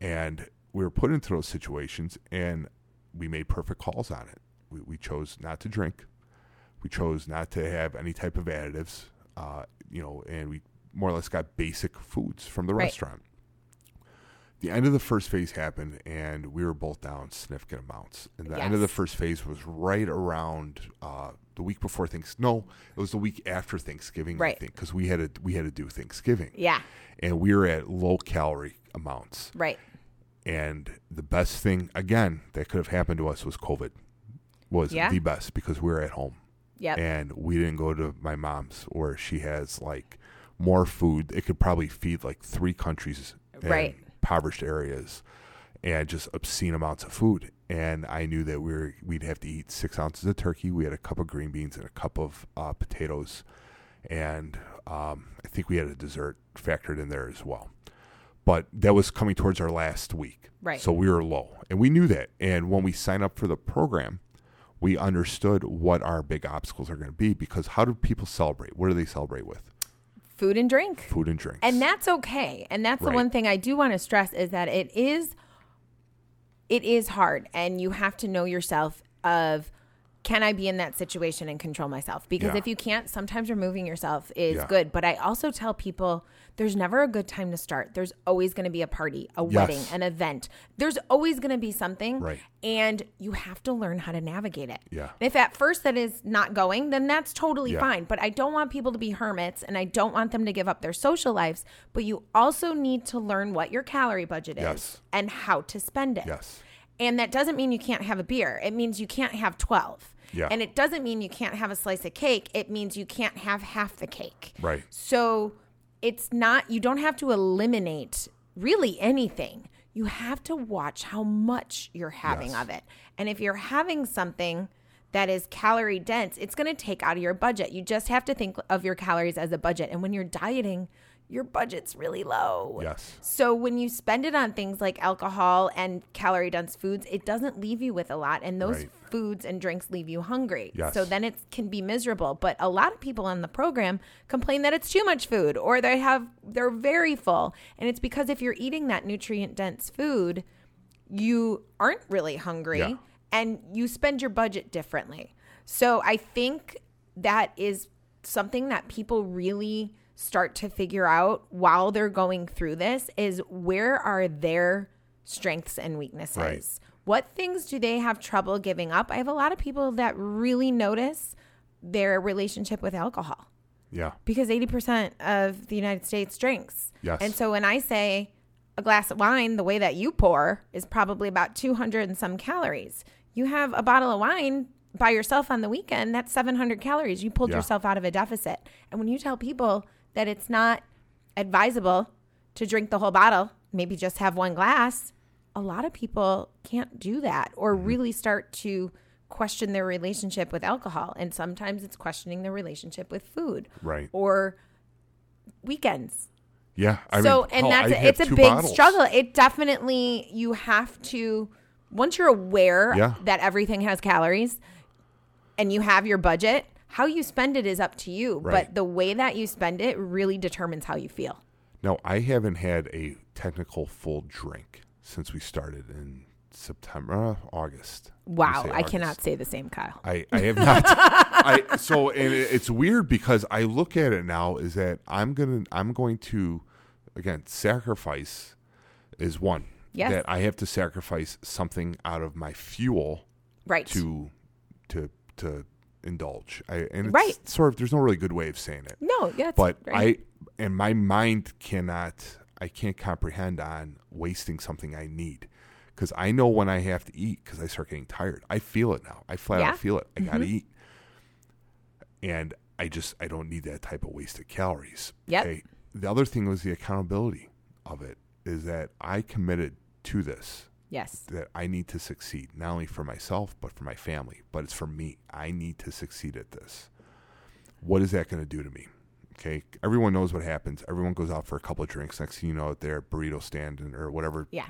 and we were put into those situations, and we made perfect calls on it. We we chose not to drink. We chose not to have any type of additives, uh, you know, and we more or less got basic foods from the right. restaurant. The end of the first phase happened, and we were both down significant amounts. And the yes. end of the first phase was right around uh, the week before Thanksgiving. No, it was the week after Thanksgiving, right. I think, because we had to we had to do Thanksgiving. Yeah, and we were at low calorie amounts. Right. And the best thing again that could have happened to us was COVID. Was yeah. the best because we were at home. Yep. And we didn't go to my mom's where she has like more food. It could probably feed like three countries in right. impoverished areas and just obscene amounts of food. And I knew that we were, we'd have to eat six ounces of turkey. We had a cup of green beans and a cup of uh, potatoes. And um, I think we had a dessert factored in there as well. But that was coming towards our last week. Right. So we were low. And we knew that. And when we signed up for the program, we understood what our big obstacles are going to be because how do people celebrate? What do they celebrate with? Food and drink. Food and drink. And that's okay. And that's right. The one thing I do want to stress is that it is it is hard, and you have to know yourself of, can I be in that situation and control myself? Because yeah. if you can't, sometimes removing yourself is yeah. good. But I also tell people there's never a good time to start. There's always going to be a party, a yes. wedding, an event. There's always going to be something. Right. And you have to learn how to navigate it. Yeah. And if at first that is not going, then that's totally yeah. fine. But I don't want people to be hermits, and I don't want them to give up their social lives. But you also need to learn what your calorie budget is yes. and how to spend it. Yes. And that doesn't mean you can't have a beer. It means you can't have twelve. Yeah. And it doesn't mean you can't have a slice of cake. It means you can't have half the cake. Right. So it's not, you don't have to eliminate really anything. You have to watch how much you're having yes. of it. And if you're having something that is calorie dense, it's going to take out of your budget. You just have to think of your calories as a budget. And when you're dieting, your budget's really low. Yes. So when you spend it on things like alcohol and calorie dense foods, it doesn't leave you with a lot. And those right. foods and drinks leave you hungry. Yes. So then it can be miserable. But a lot of people on the program complain that it's too much food, or they have, they're very full. And it's because if you're eating that nutrient dense food, you aren't really hungry yeah. and you spend your budget differently. So I think that is something that people really start to figure out while they're going through this, is where are their strengths and weaknesses? Right. What things do they have trouble giving up? I have a lot of people that really notice their relationship with alcohol. Yeah. Because eighty percent of the United States drinks. Yes. And so when I say a glass of wine, the way that you pour is probably about two hundred and some calories. You have a bottle of wine by yourself on the weekend, that's seven hundred calories. You pulled yeah. yourself out of a deficit. And when you tell people that it's not advisable to drink the whole bottle, maybe just have one glass, a lot of people can't do that, or really start to question their relationship with alcohol. And sometimes it's questioning their relationship with food. Right. Or weekends. Yeah. I so, mean, and oh, that's, I it's a big bottles. Struggle. It definitely, you have to, once you're aware yeah. that everything has calories and you have your budget, how you spend it is up to you, right. but the way that you spend it really determines how you feel. Now, I haven't had a technical full drink since we started in September, uh, August. Wow, I August. cannot say the same, Kyle. I, I have not. I, so, and it, it's weird because I look at it now is that I'm gonna, I'm going to, again, sacrifice is one. Yes. That I have to sacrifice something out of my fuel, right? To, to, to. indulge. I, and it's right. sort of, there's no really good way of saying it. No, yeah. But right. I, and my mind cannot, I can't comprehend on wasting something I need, because I know when I have to eat, because I start getting tired. I feel it now. I flat yeah. out feel it. I mm-hmm. gotta eat. And I just, I don't need that type of wasted calories. Yep. Okay? The other thing was the accountability of it, is that I committed to this. Yes. That I need to succeed, not only for myself, but for my family. But it's for me. I need to succeed at this. What is that going to do to me? Okay. Everyone knows what happens. Everyone goes out for a couple of drinks. Next thing you know, they're at burrito stand or whatever yeah.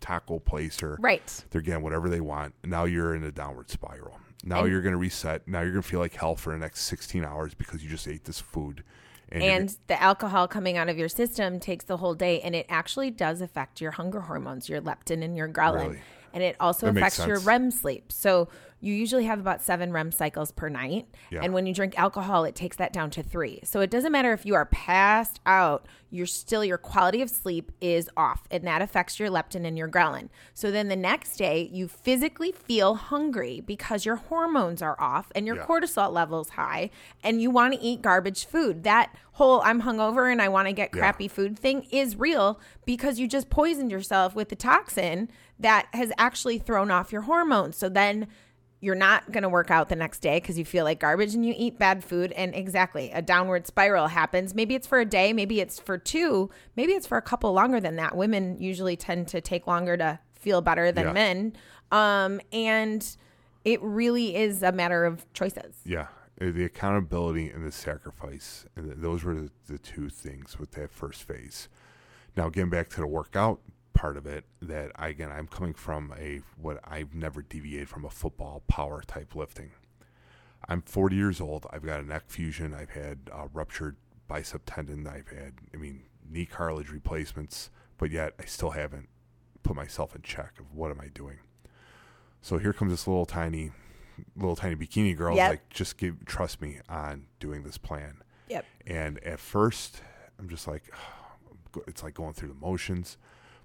taco place, or right. they're getting whatever they want. Now you're in a downward spiral. Now and you're going to reset. Now you're going to feel like hell for the next sixteen hours because you just ate this food. And, and the alcohol coming out of your system takes the whole day, and it actually does affect your hunger hormones, your leptin and your ghrelin. Really? And it also that affects your R E M sleep. So you usually have about seven R E M cycles per night. Yeah. And when you drink alcohol, it takes that down to three. So it doesn't matter if you are passed out, you're still, your quality of sleep is off, and that affects your leptin and your ghrelin. So then the next day you physically feel hungry because your hormones are off and your yeah. cortisol level's high, and you want to eat garbage food. That whole I'm hungover and I want to get crappy yeah. food thing is real, because you just poisoned yourself with the toxin that has actually thrown off your hormones. So then you're not going to work out the next day because you feel like garbage and you eat bad food. And exactly, a downward spiral happens. Maybe it's for a day. Maybe it's for two. Maybe it's for a couple longer than that. Women usually tend to take longer to feel better than yeah. men. Um, and it really is a matter of choices. Yeah. The accountability and the sacrifice. And those were the, the two things with that first phase. Now, getting back to the workout part of it, that I, again, I'm coming from a, what I've never deviated from, a football power type lifting. I'm forty years old. I've got a neck fusion. I've had uh, ruptured bicep tendon. I've had, I mean, knee cartilage replacements, but yet I still haven't put myself in check of what am I doing. So here comes this little tiny, little tiny bikini girl. Yep. Like, just give, trust me on doing this plan. Yep. And at first I'm just like, oh, it's like going through the motions,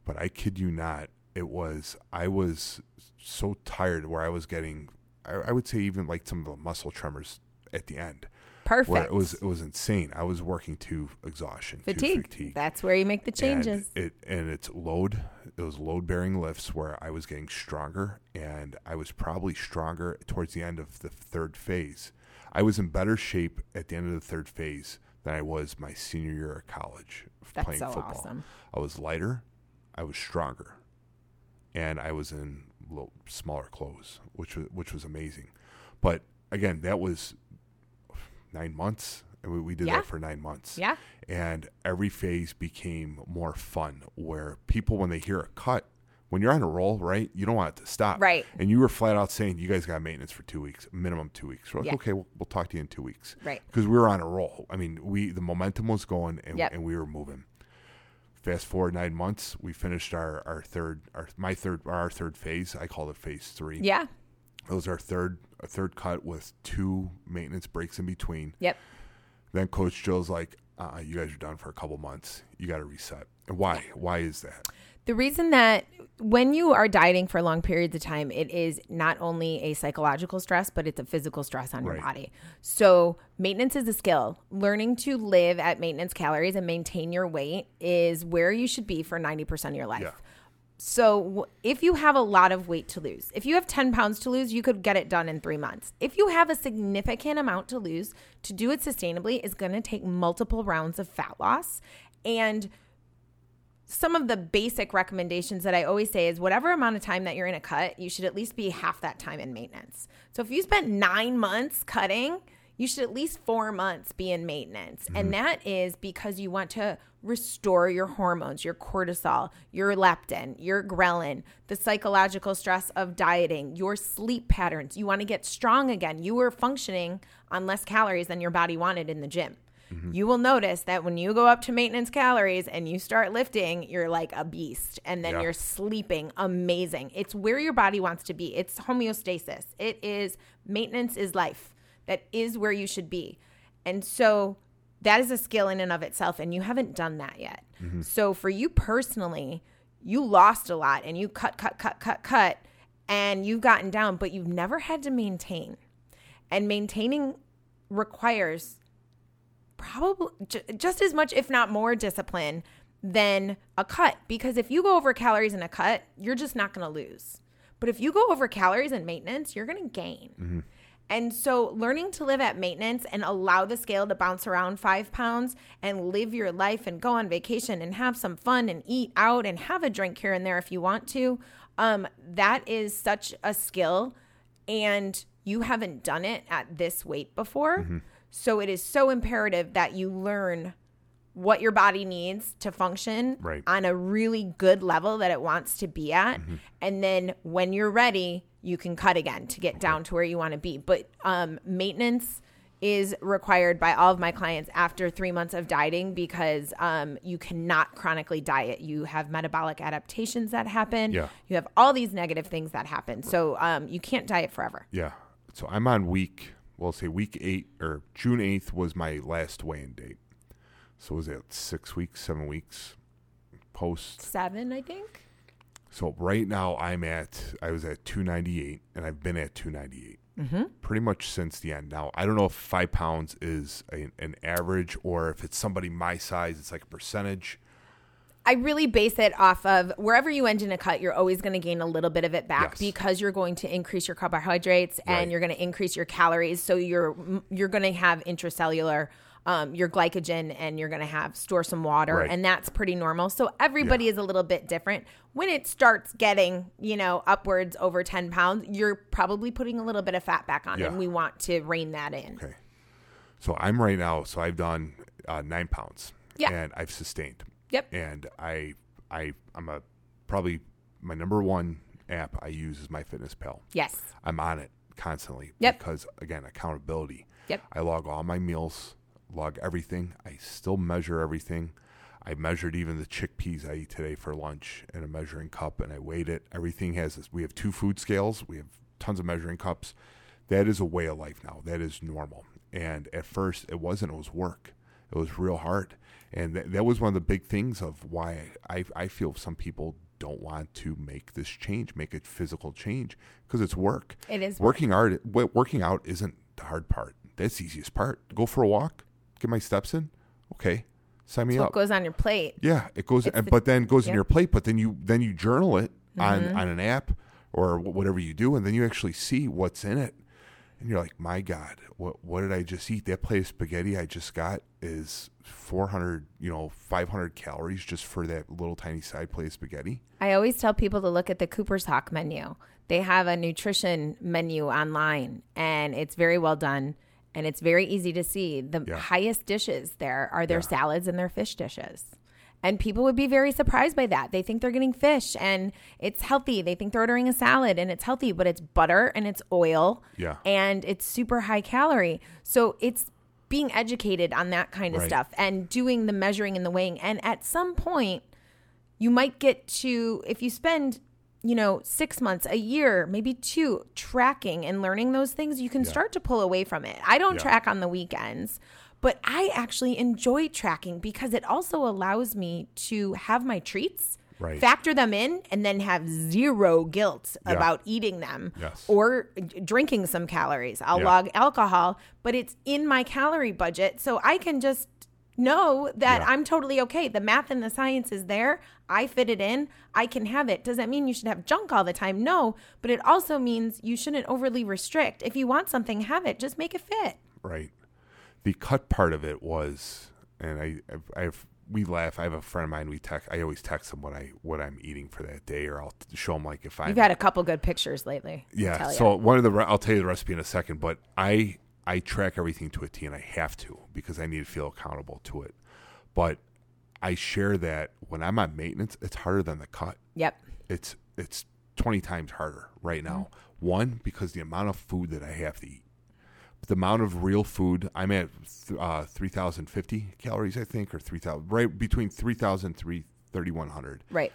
but I kid you not. It was, I was so tired where I was getting, I, I would say even like some of the muscle tremors at the end. Perfect. Where it was, it was insane. I was working to exhaustion. Fatigue. To fatigue. That's where you make the changes. And it and it's load. It was load bearing lifts where I was getting stronger, and I was probably stronger towards the end of the third phase. I was in better shape at the end of the third phase than I was my senior year of college That's playing so football. Awesome. I was lighter. I was stronger. And I was in little, smaller clothes, which was, which was amazing. But again, that was nine months. And we, we did yeah. that for nine months. Yeah. And every phase became more fun, where people, when they hear a cut, when you're on a roll, right, you don't want it to stop. Right. And you were flat out saying, you guys got maintenance for two weeks, minimum two weeks. We're like, yeah. okay, we'll, we'll talk to you in two weeks. Right. Because we were on a roll. I mean, we the momentum was going, and, yep. and we were moving. Fast forward nine months, we finished our, our third, our my third, our third phase. I call it phase three. Yeah, it was our third, our third cut with two maintenance breaks in between. Yep. Then Coach Jill's like, uh, "You guys are done for a couple months. You got to reset." And why? Why is that? The reason that when you are dieting for long periods of time, it is not only a psychological stress, but it's a physical stress on right. your body. So maintenance is a skill. Learning to live at maintenance calories and maintain your weight is where you should be for ninety percent of your life. Yeah. So if you have a lot of weight to lose, if you have ten pounds to lose, you could get it done in three months. If you have a significant amount to lose, to do it sustainably is going to take multiple rounds of fat loss. And some of the basic recommendations that I always say is whatever amount of time that you're in a cut, you should at least be half that time in maintenance. So if you spent nine months cutting, you should at least four months be in maintenance. Mm-hmm. And that is because you want to restore your hormones, your cortisol, your leptin, your ghrelin, the psychological stress of dieting, your sleep patterns. You want to get strong again. You were functioning on less calories than your body wanted in the gym. Mm-hmm. You will notice that when you go up to maintenance calories and you start lifting, you're like a beast. And then yeah. you're sleeping amazing. It's where your body wants to be. It's homeostasis. It is maintenance is life. That is where you should be. And so that is a skill in and of itself. And you haven't done that yet. Mm-hmm. So for you personally, you lost a lot and you cut, cut, cut, cut, cut. And you've gotten down, but you've never had to maintain. And maintaining requires probably just as much, if not more, discipline than a cut. Because if you go over calories in a cut, you're just not going to lose. But if you go over calories in maintenance, you're going to gain. Mm-hmm. And so learning to live at maintenance and allow the scale to bounce around five pounds and live your life and go on vacation and have some fun and eat out and have a drink here and there if you want to, um, that is such a skill. And you haven't done it at this weight before. Mm-hmm. So it is so imperative that you learn what your body needs to function right. on a really good level that it wants to be at. Mm-hmm. And then when you're ready, you can cut again to get okay. down to where you want to be. But um, maintenance is required by all of my clients after three months of dieting because um, you cannot chronically diet. You have metabolic adaptations that happen. Yeah. You have all these negative things that happen. Right. So um, you can't diet forever. Yeah. So I'm on week... Well, say week eight or June eighth was my last weigh-in date. So was that six weeks, seven weeks post? Seven, I think. So right now I'm at, I was at two ninety-eight and I've been at two ninety-eight mm-hmm. pretty much since the end. Now, I don't know if five pounds is a, an average or if it's somebody my size, it's like a percentage. I really base it off of wherever you end in a cut, you're always going to gain a little bit of it back yes. because you're going to increase your carbohydrates and right. you're going to increase your calories. So you're you're going to have intracellular, um, your glycogen, and you're going to have store some water. Right. And that's pretty normal. So everybody yeah. is a little bit different. When it starts getting, you know, upwards over ten pounds, you're probably putting a little bit of fat back on. Yeah. And we want to rein that in. Okay. So I'm right now. So I've done uh, nine pounds yeah. and I've sustained. Yep. And I, I, I'm a probably my number one app I use is MyFitnessPal. Yes. I'm on it constantly. Yep. Because again, accountability. Yep. I log all my meals, log everything. I still measure everything. I measured even the chickpeas I eat today for lunch in a measuring cup, and I weighed it. Everything has this. We have two food scales. We have tons of measuring cups. That is a way of life now. That is normal. And at first, it wasn't. It was work. It was real hard. And th- that was one of the big things of why I, I feel some people don't want to make this change, make a physical change, because it's work. It is. Working hard. Working out isn't the hard part. That's the easiest part. Go for a walk. Get my steps in. Okay. Sign me up. It goes on your plate. Yeah, it goes, the, but then goes yeah. in your plate. But then you then you journal it mm-hmm. on, on an app or whatever you do, and then you actually see what's in it, and you're like, my God, what what did I just eat? That plate of spaghetti I just got is four hundred, you know, five hundred calories just for that little tiny side plate of spaghetti. I always tell people to look at the Cooper's Hawk menu. They have a nutrition menu online, and it's very well done. And it's very easy to see. The yeah. highest dishes there are their yeah. salads and their fish dishes. And people would be very surprised by that. They think they're getting fish and it's healthy. They think they're ordering a salad and it's healthy, but it's butter and it's oil yeah. and it's super high calorie. So it's being educated on that kind of right. stuff and doing the measuring and the weighing. And at some point, you might get to, if you spend, you know, six months, a year, maybe two, tracking and learning those things, you can yeah. start to pull away from it. I don't yeah. track on the weekends, but I actually enjoy tracking because it also allows me to have my treats, right. factor them in, and then have zero guilt yeah. about eating them yes. or drinking some calories. I'll yeah. log alcohol, but it's in my calorie budget, so I can just know that yeah. I'm totally okay. The math and the science is there. I fit it in. I can have it. Does that mean you should have junk all the time? No, but it also means you shouldn't overly restrict. If you want something, have it. Just make it fit. Right. The cut part of it was, and I, I, I've, we laugh. I have a friend of mine. We text. I always text him what I what I'm eating for that day, or I'll show him like if I. You've had a couple good pictures lately. Yeah. So one of the I'll tell you the recipe in a second, but I. I track everything to a T, and I have to because I need to feel accountable to it. But I share that when I'm on maintenance, it's harder than the cut. Yep. It's it's twenty times harder right now. Mm-hmm. One, because the amount of food that I have to eat. But the amount of real food, I'm at th- uh, three thousand fifty calories, I think, or three thousand, right between three thousand and thirty-one hundred. Right.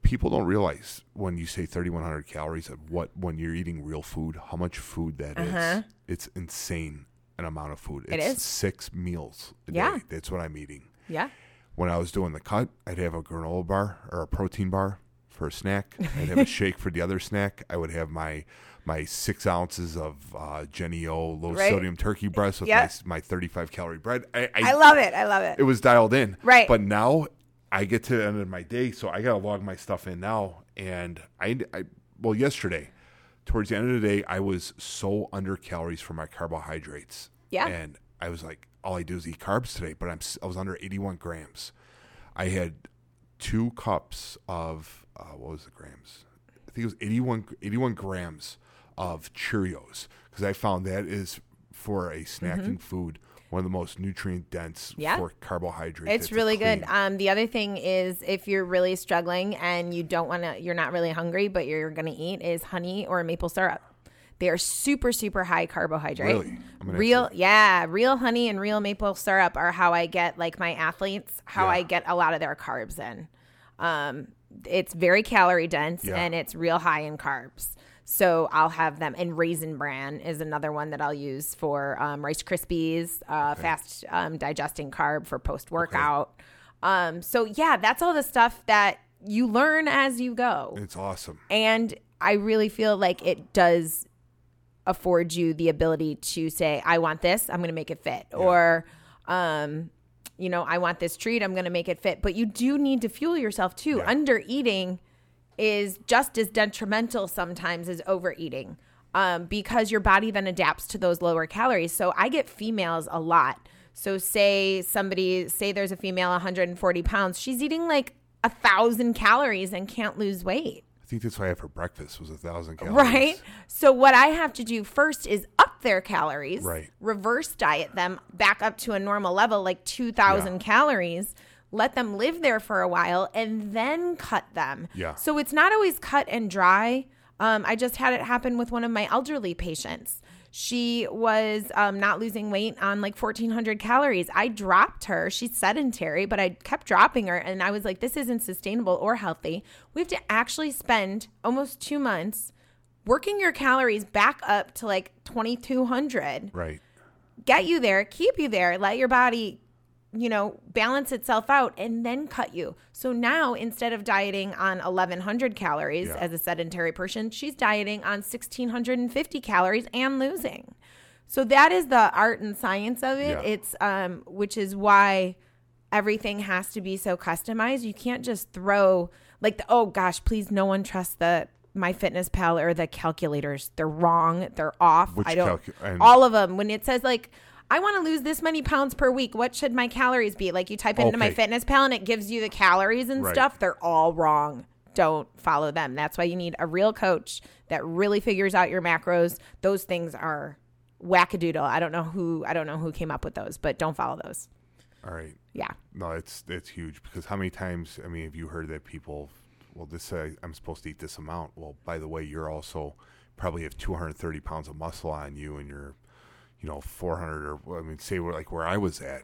People don't realize when you say thirty-one hundred calories of what when you're eating real food, how much food that uh-huh. is. It's insane an amount of food. It's it is. six meals a yeah. day. That's what I'm eating. Yeah. When I was doing the cut, I'd have a granola bar or a protein bar for a snack. I'd have a shake for the other snack. I would have my my six ounces of uh, Jennie-O low right. sodium turkey breast with yep. my, my thirty-five calorie bread. I, I, I love it. I love it. It was dialed in. Right. But now I get to the end of my day, so I got to log my stuff in now. And I, I, well, yesterday, towards the end of the day, I was so under calories for my carbohydrates. Yeah. And I was like, all I do is eat carbs today, but I'm, I was under eighty-one grams. I had two cups of, uh, what was the grams? I think it was eighty-one, eighty-one grams of Cheerios, because I found that is for a snacking mm-hmm. food. One of the most nutrient dense yeah. for carbohydrates. It's really good. Um, the other thing is if you're really struggling and you don't want to, you're not really hungry, but you're going to eat is honey or maple syrup. They are super, super high carbohydrate. Really? Real, yeah. Real honey and real maple syrup are how I get like my athletes, how yeah. I get a lot of their carbs in. Um, it's very calorie dense yeah. and it's real high in carbs. So I'll have them, and Raisin Bran is another one that I'll use for um, Rice Krispies, uh, okay. fast um, digesting carb for post-workout. Okay. Um, so yeah, that's all the stuff that you learn as you go. It's awesome. And I really feel like it does afford you the ability to say, I want this, I'm going to make it fit. Yeah. Or, um, you know, I want this treat, I'm going to make it fit. But you do need to fuel yourself too. Yeah. Under eating is just as detrimental sometimes as overeating um, because your body then adapts to those lower calories. So I get females a lot. So say somebody, say there's a female one hundred forty pounds, she's eating like a thousand calories and can't lose weight. I think that's why I had for breakfast was a thousand calories. Right. So what I have to do first is up their calories, right. reverse diet them back up to a normal level, like two thousand yeah. calories. Let them live there for a while, and then cut them. Yeah. So it's not always cut and dry. Um, I just had it happen with one of my elderly patients. She was um, not losing weight on like fourteen hundred calories. I dropped her. She's sedentary, but I kept dropping her. And I was like, this isn't sustainable or healthy. We have to actually spend almost two months working your calories back up to like twenty-two hundred. Right. Get you there, keep you there, let your body, you know, balance itself out, and then cut you. So now instead of dieting on eleven hundred calories yeah. as a sedentary person, she's dieting on sixteen fifty calories and losing. So that is the art and science of it. Yeah. It's um, which is why everything has to be so customized. You can't just throw like the, oh gosh, please no one trust the MyFitnessPal or the calculators. They're wrong. They're off. Which I don't calcu- all of them. When it says like, I want to lose this many pounds per week, what should my calories be? Like you type okay. into MyFitnessPal and it gives you the calories and right. stuff. They're all wrong. Don't follow them. That's why you need a real coach that really figures out your macros. Those things are wackadoodle. I don't know who, I don't know who came up with those, but don't follow those. All right. Yeah. No, it's, it's huge because how many times, I mean, have you heard that people, well, this, uh, I'm supposed to eat this amount. Well, by the way, you're also probably have two hundred thirty pounds of muscle on you and you're, you know, four hundred or I mean, say we're like where I was at.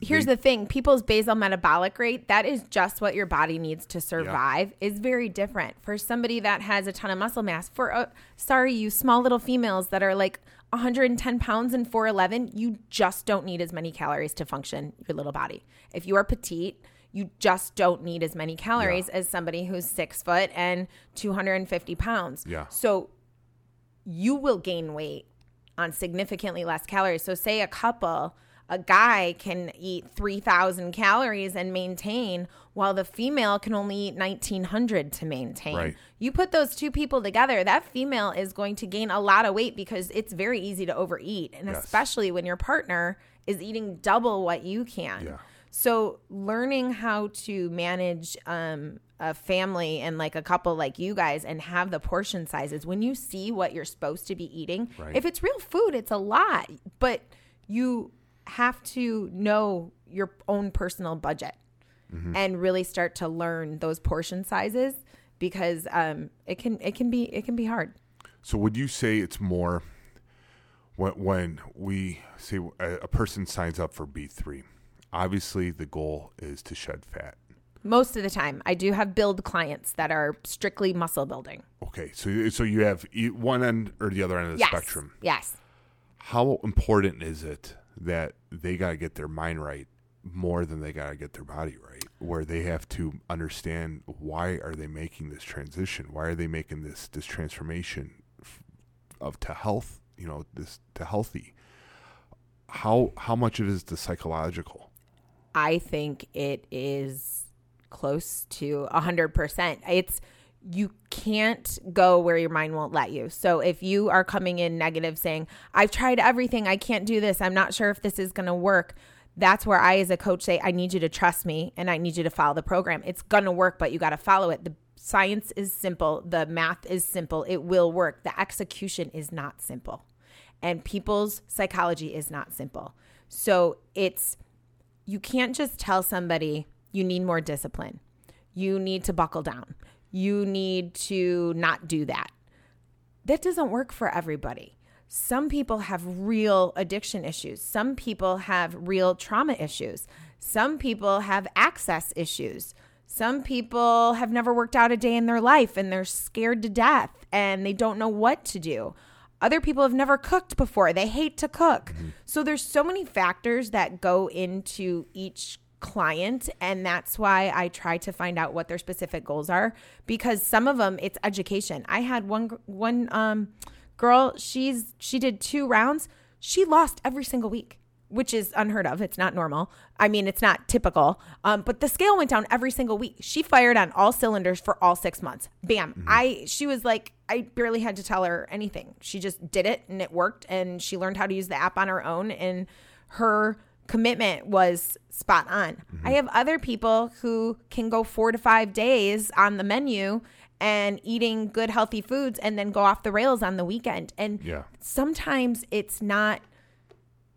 Here's they, the thing. People's basal metabolic rate, that is just what your body needs to survive, yeah. is very different. For somebody that has a ton of muscle mass, for, uh, sorry, you small little females that are like one hundred ten pounds and four eleven, you just don't need as many calories to function your little body. If you are petite, you just don't need as many calories yeah. as somebody who's six foot and two hundred fifty pounds. Yeah. So you will gain weight on significantly less calories. So say a couple, a guy can eat three thousand calories and maintain, while the female can only eat nineteen hundred to maintain. Right. You put those two people together, that female is going to gain a lot of weight because it's very easy to overeat. And yes. especially when your partner is eating double what you can. Yeah. So learning how to manage um, a family and like a couple like you guys and have the portion sizes when you see what you're supposed to be eating. Right. If it's real food, it's a lot, but you have to know your own personal budget mm-hmm. and really start to learn those portion sizes because um, it can it can be it can be hard. So would you say it's more when, when we say a person signs up for B three? Obviously, the goal is to shed fat. Most of the time. I do have build clients that are strictly muscle building. Okay. So so you have one end or the other end of the yes. spectrum. Yes. How important is it that they got to get their mind right more than they got to get their body right, where they have to understand why are they making this transition? Why are they making this this transformation of to health, you know, this to healthy? How how much of it is the psychological? I think it is close to one hundred percent. It's you can't go where your mind won't let you. So if you are coming in negative saying, I've tried everything. I can't do this. I'm not sure if this is going to work. That's where I as a coach say, I need you to trust me and I need you to follow the program. It's going to work, but you got to follow it. The science is simple. The math is simple. It will work. The execution is not simple. And people's psychology is not simple. So it's... You can't just tell somebody you need more discipline. You need to buckle down. You need to not do that. That doesn't work for everybody. Some people have real addiction issues. Some people have real trauma issues. Some people have access issues. Some people have never worked out a day in their life and they're scared to death and they don't know what to do. Other people have never cooked before. They hate to cook. Mm-hmm. So there's so many factors that go into each client, and that's why I try to find out what their specific goals are because some of them, it's education. I had one one um, girl, she's she did two rounds. She lost every single week, which is unheard of. It's not normal. I mean, it's not typical. Um, but the scale went down every single week. She fired on all cylinders for all six months. Bam. Mm-hmm. I she was like, I barely had to tell her anything. She just did it and it worked. And she learned how to use the app on her own. And her commitment was spot on. Mm-hmm. I have other people who can go four to five days on the menu and eating good, healthy foods and then go off the rails on the weekend. And yeah. sometimes it's not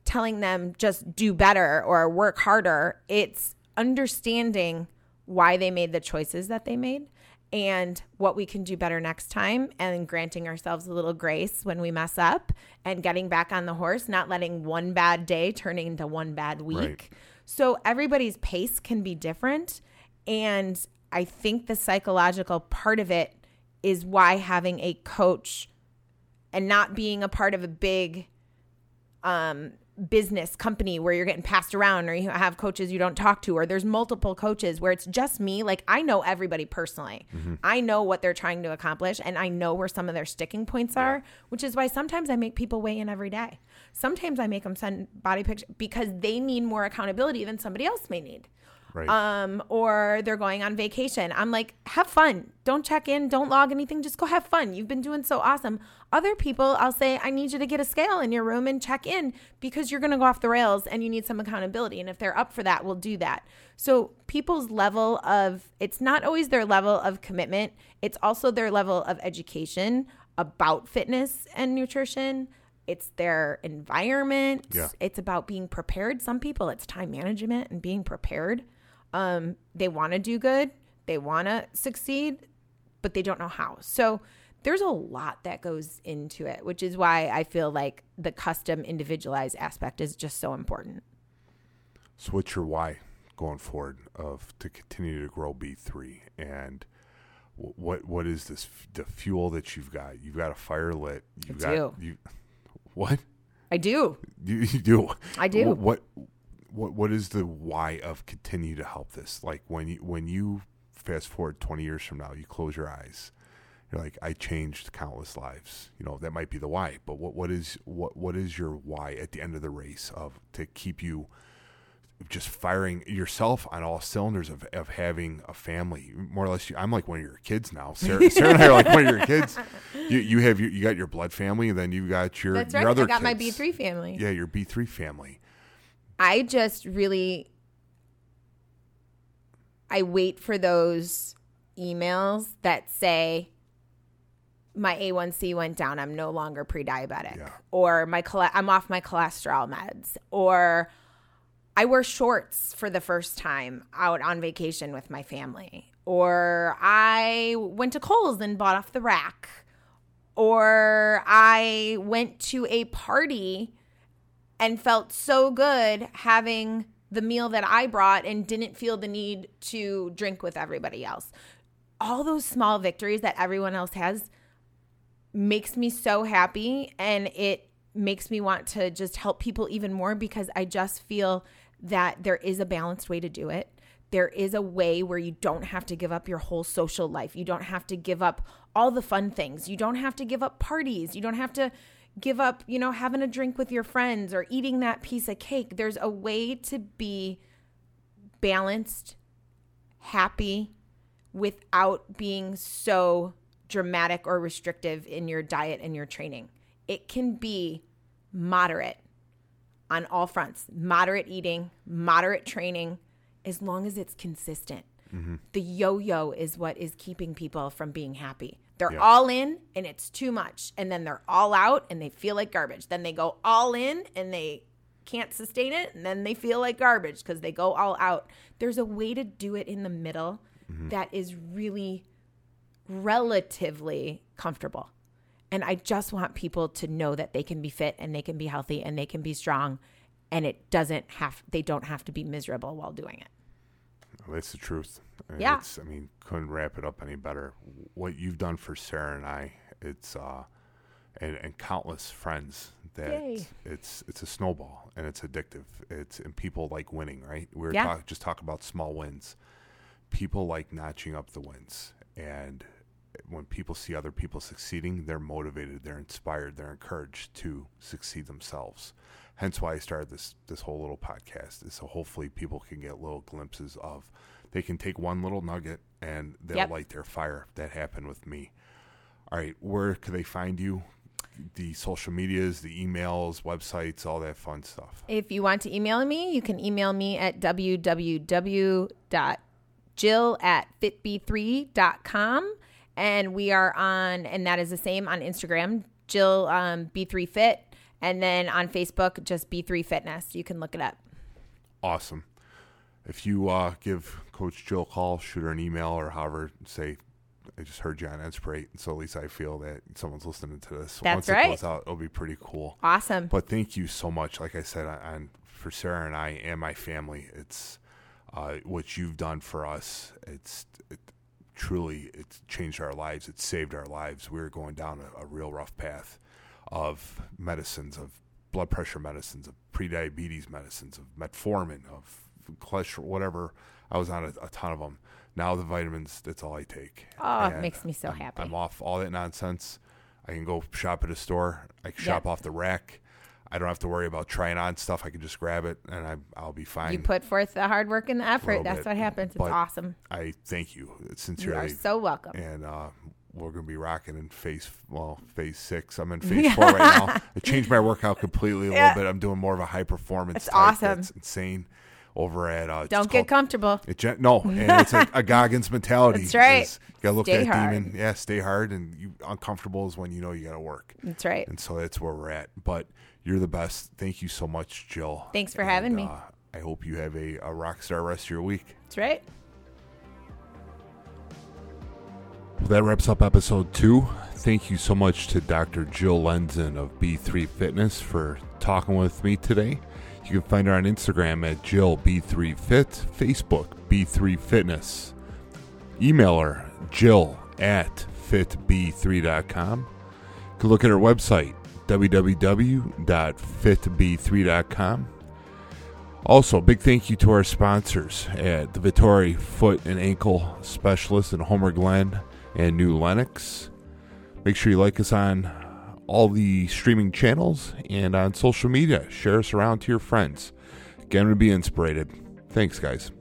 telling them just do better or work harder. It's understanding why they made the choices that they made and what we can do better next time, and granting ourselves a little grace when we mess up and getting back on the horse, not letting one bad day turn into one bad week. Right. So everybody's pace can be different. And I think the psychological part of it is why having a coach and not being a part of a big um, business company where you're getting passed around, or you have coaches you don't talk to, or there's multiple coaches where it's just me. Like, I know everybody personally. Mm-hmm. I know what they're trying to accomplish, and I know where some of their sticking points yeah. are, which is why sometimes I make people weigh in every day. Sometimes I make them send body pictures because they need more accountability than somebody else may need. Right. Um, or they're going on vacation. I'm like, have fun. Don't check in. Don't log anything. Just go have fun. You've been doing so awesome. Other people, I'll say, I need you to get a scale in your room and check in because you're going to go off the rails and you need some accountability. And if they're up for that, we'll do that. So people's level of, it's not always their level of commitment. It's also their level of education about fitness and nutrition. It's their environment. Yeah. It's about being prepared. Some people, it's time management and being prepared. Um, they want to do good. They want to succeed, but they don't know how. So there's a lot that goes into it, which is why I feel like the custom individualized aspect is just so important. So what's your why going forward of to continue to grow B three? And what what is this the fuel that you've got? You've got a fire lit. You've I got, do. You, what? I do. You, you do. I do. What? What what is the why of continue to help this? Like when you when you fast forward twenty years from now, you close your eyes, you're like, I changed countless lives. You know, that might be the why, but what what is what what is your why at the end of the race of to keep you just firing yourself on all cylinders of, of having a family? More or less, you, I'm like one of your kids now. Sarah, Sarah and I are like one of your kids. You you have your, you got your blood family, and then you got your That's right. your other I got kids. My B three family. Yeah, your B three family. I just really, I wait for those emails that say, my A one C went down, I'm no longer pre-diabetic, yeah. or my I'm off my cholesterol meds, or I wear shorts for the first time out on vacation with my family, or I went to Kohl's and bought off the rack, or I went to a party and felt so good having the meal that I brought and didn't feel the need to drink with everybody else. All those small victories that everyone else has makes me so happy, and it makes me want to just help people even more because I just feel that there is a balanced way to do it. There is a way where you don't have to give up your whole social life. You don't have to give up all the fun things. You don't have to give up parties. You don't have to give up, you know, having a drink with your friends or eating that piece of cake. There's a way to be balanced, happy, without being so dramatic or restrictive in your diet and your training. It can be moderate on all fronts, moderate eating, moderate training, as long as it's consistent. Mm-hmm. The yo-yo is what is keeping people from being happy. They're yeah. all in and it's too much. And then they're all out and they feel like garbage. Then they go all in and they can't sustain it. And then they feel like garbage because they go all out. There's a way to do it in the middle mm-hmm. that is really relatively comfortable. And I just want people to know that they can be fit and they can be healthy and they can be strong. And it doesn't have, they don't have to be miserable while doing it. Well, that's the truth. And yeah. It's, I mean, couldn't wrap it up any better. What you've done for Sarah and I, it's uh, and, and countless friends that Yay. it's it's a snowball and it's addictive. It's and people like winning, right? We were yeah. talk, just talking about small wins. People like notching up the wins, and when people see other people succeeding, they're motivated, they're inspired, they're encouraged to succeed themselves. Hence why I started this this whole little podcast, is so hopefully people can get little glimpses of, they can take one little nugget and they'll yep. light their fire. That happened with me. All right, where can they find you? The social medias, the emails, websites, all that fun stuff. If you want to email me, you can email me at w w w dot jill at fit b three dot com. And we are on, and that is the same on Instagram, Jill um, B three Fit. And then on Facebook, just B three Fitness. You can look it up. Awesome. If you uh, give Coach Jill a call, shoot her an email or however, say, I just heard you on Inspirate, and so at least I feel that someone's listening to this. That's Once right. it goes out, it'll be pretty cool. Awesome. But thank you so much, like I said, on for Sarah and I and my family. It's uh, what you've done for us. It's it, truly, it's changed our lives. It's saved our lives. We were going down a, a real rough path of medicines, of blood pressure medicines, of prediabetes medicines, of metformin, of cholesterol, whatever. I was on a, a ton of them. Now the vitamins, that's all I take. Oh, and it makes me so I'm, happy. I'm off all that nonsense. I can go shop at a store. I can shop yep. off the rack. I don't have to worry about trying on stuff. I can just grab it, and I, I'll be fine. You put forth the hard work and the effort. That's bit. what happens. It's but awesome. I thank you sincerely. You are so welcome. And uh, we're going to be rocking in phase, well, phase six. I'm in phase four right now. I changed my workout completely a yeah. little bit. I'm doing more of a high-performance type. Awesome. That's insane. Over at uh, don't get called, comfortable. It, no, and it's a, a Goggins mentality. That's right. It's, you gotta look stay at that hard. demon. Yeah, stay hard, and you uncomfortable is when you know you gotta work. That's right. And so that's where we're at. But you're the best. Thank you so much, Jill. Thanks for and, having me. Uh, I hope you have a, a rock star rest of your week. That's right. Well, that wraps up episode two. Thank you so much to Doctor Jill Lenzen of B three Fitness for talking with me today. You can find her on Instagram at Jill B three Fit, Facebook B three Fitness. Email her, Jill at fit b three dot com. You can look at her website, w w w dot fit b three dot com. Also, big thank you to our sponsors at the Vittori Foot and Ankle Specialist in Homer Glen and New Lenox. Make sure you like us on all the streaming channels and on social media. Share us around to your friends. Again, we'll be inspired. Thanks, guys.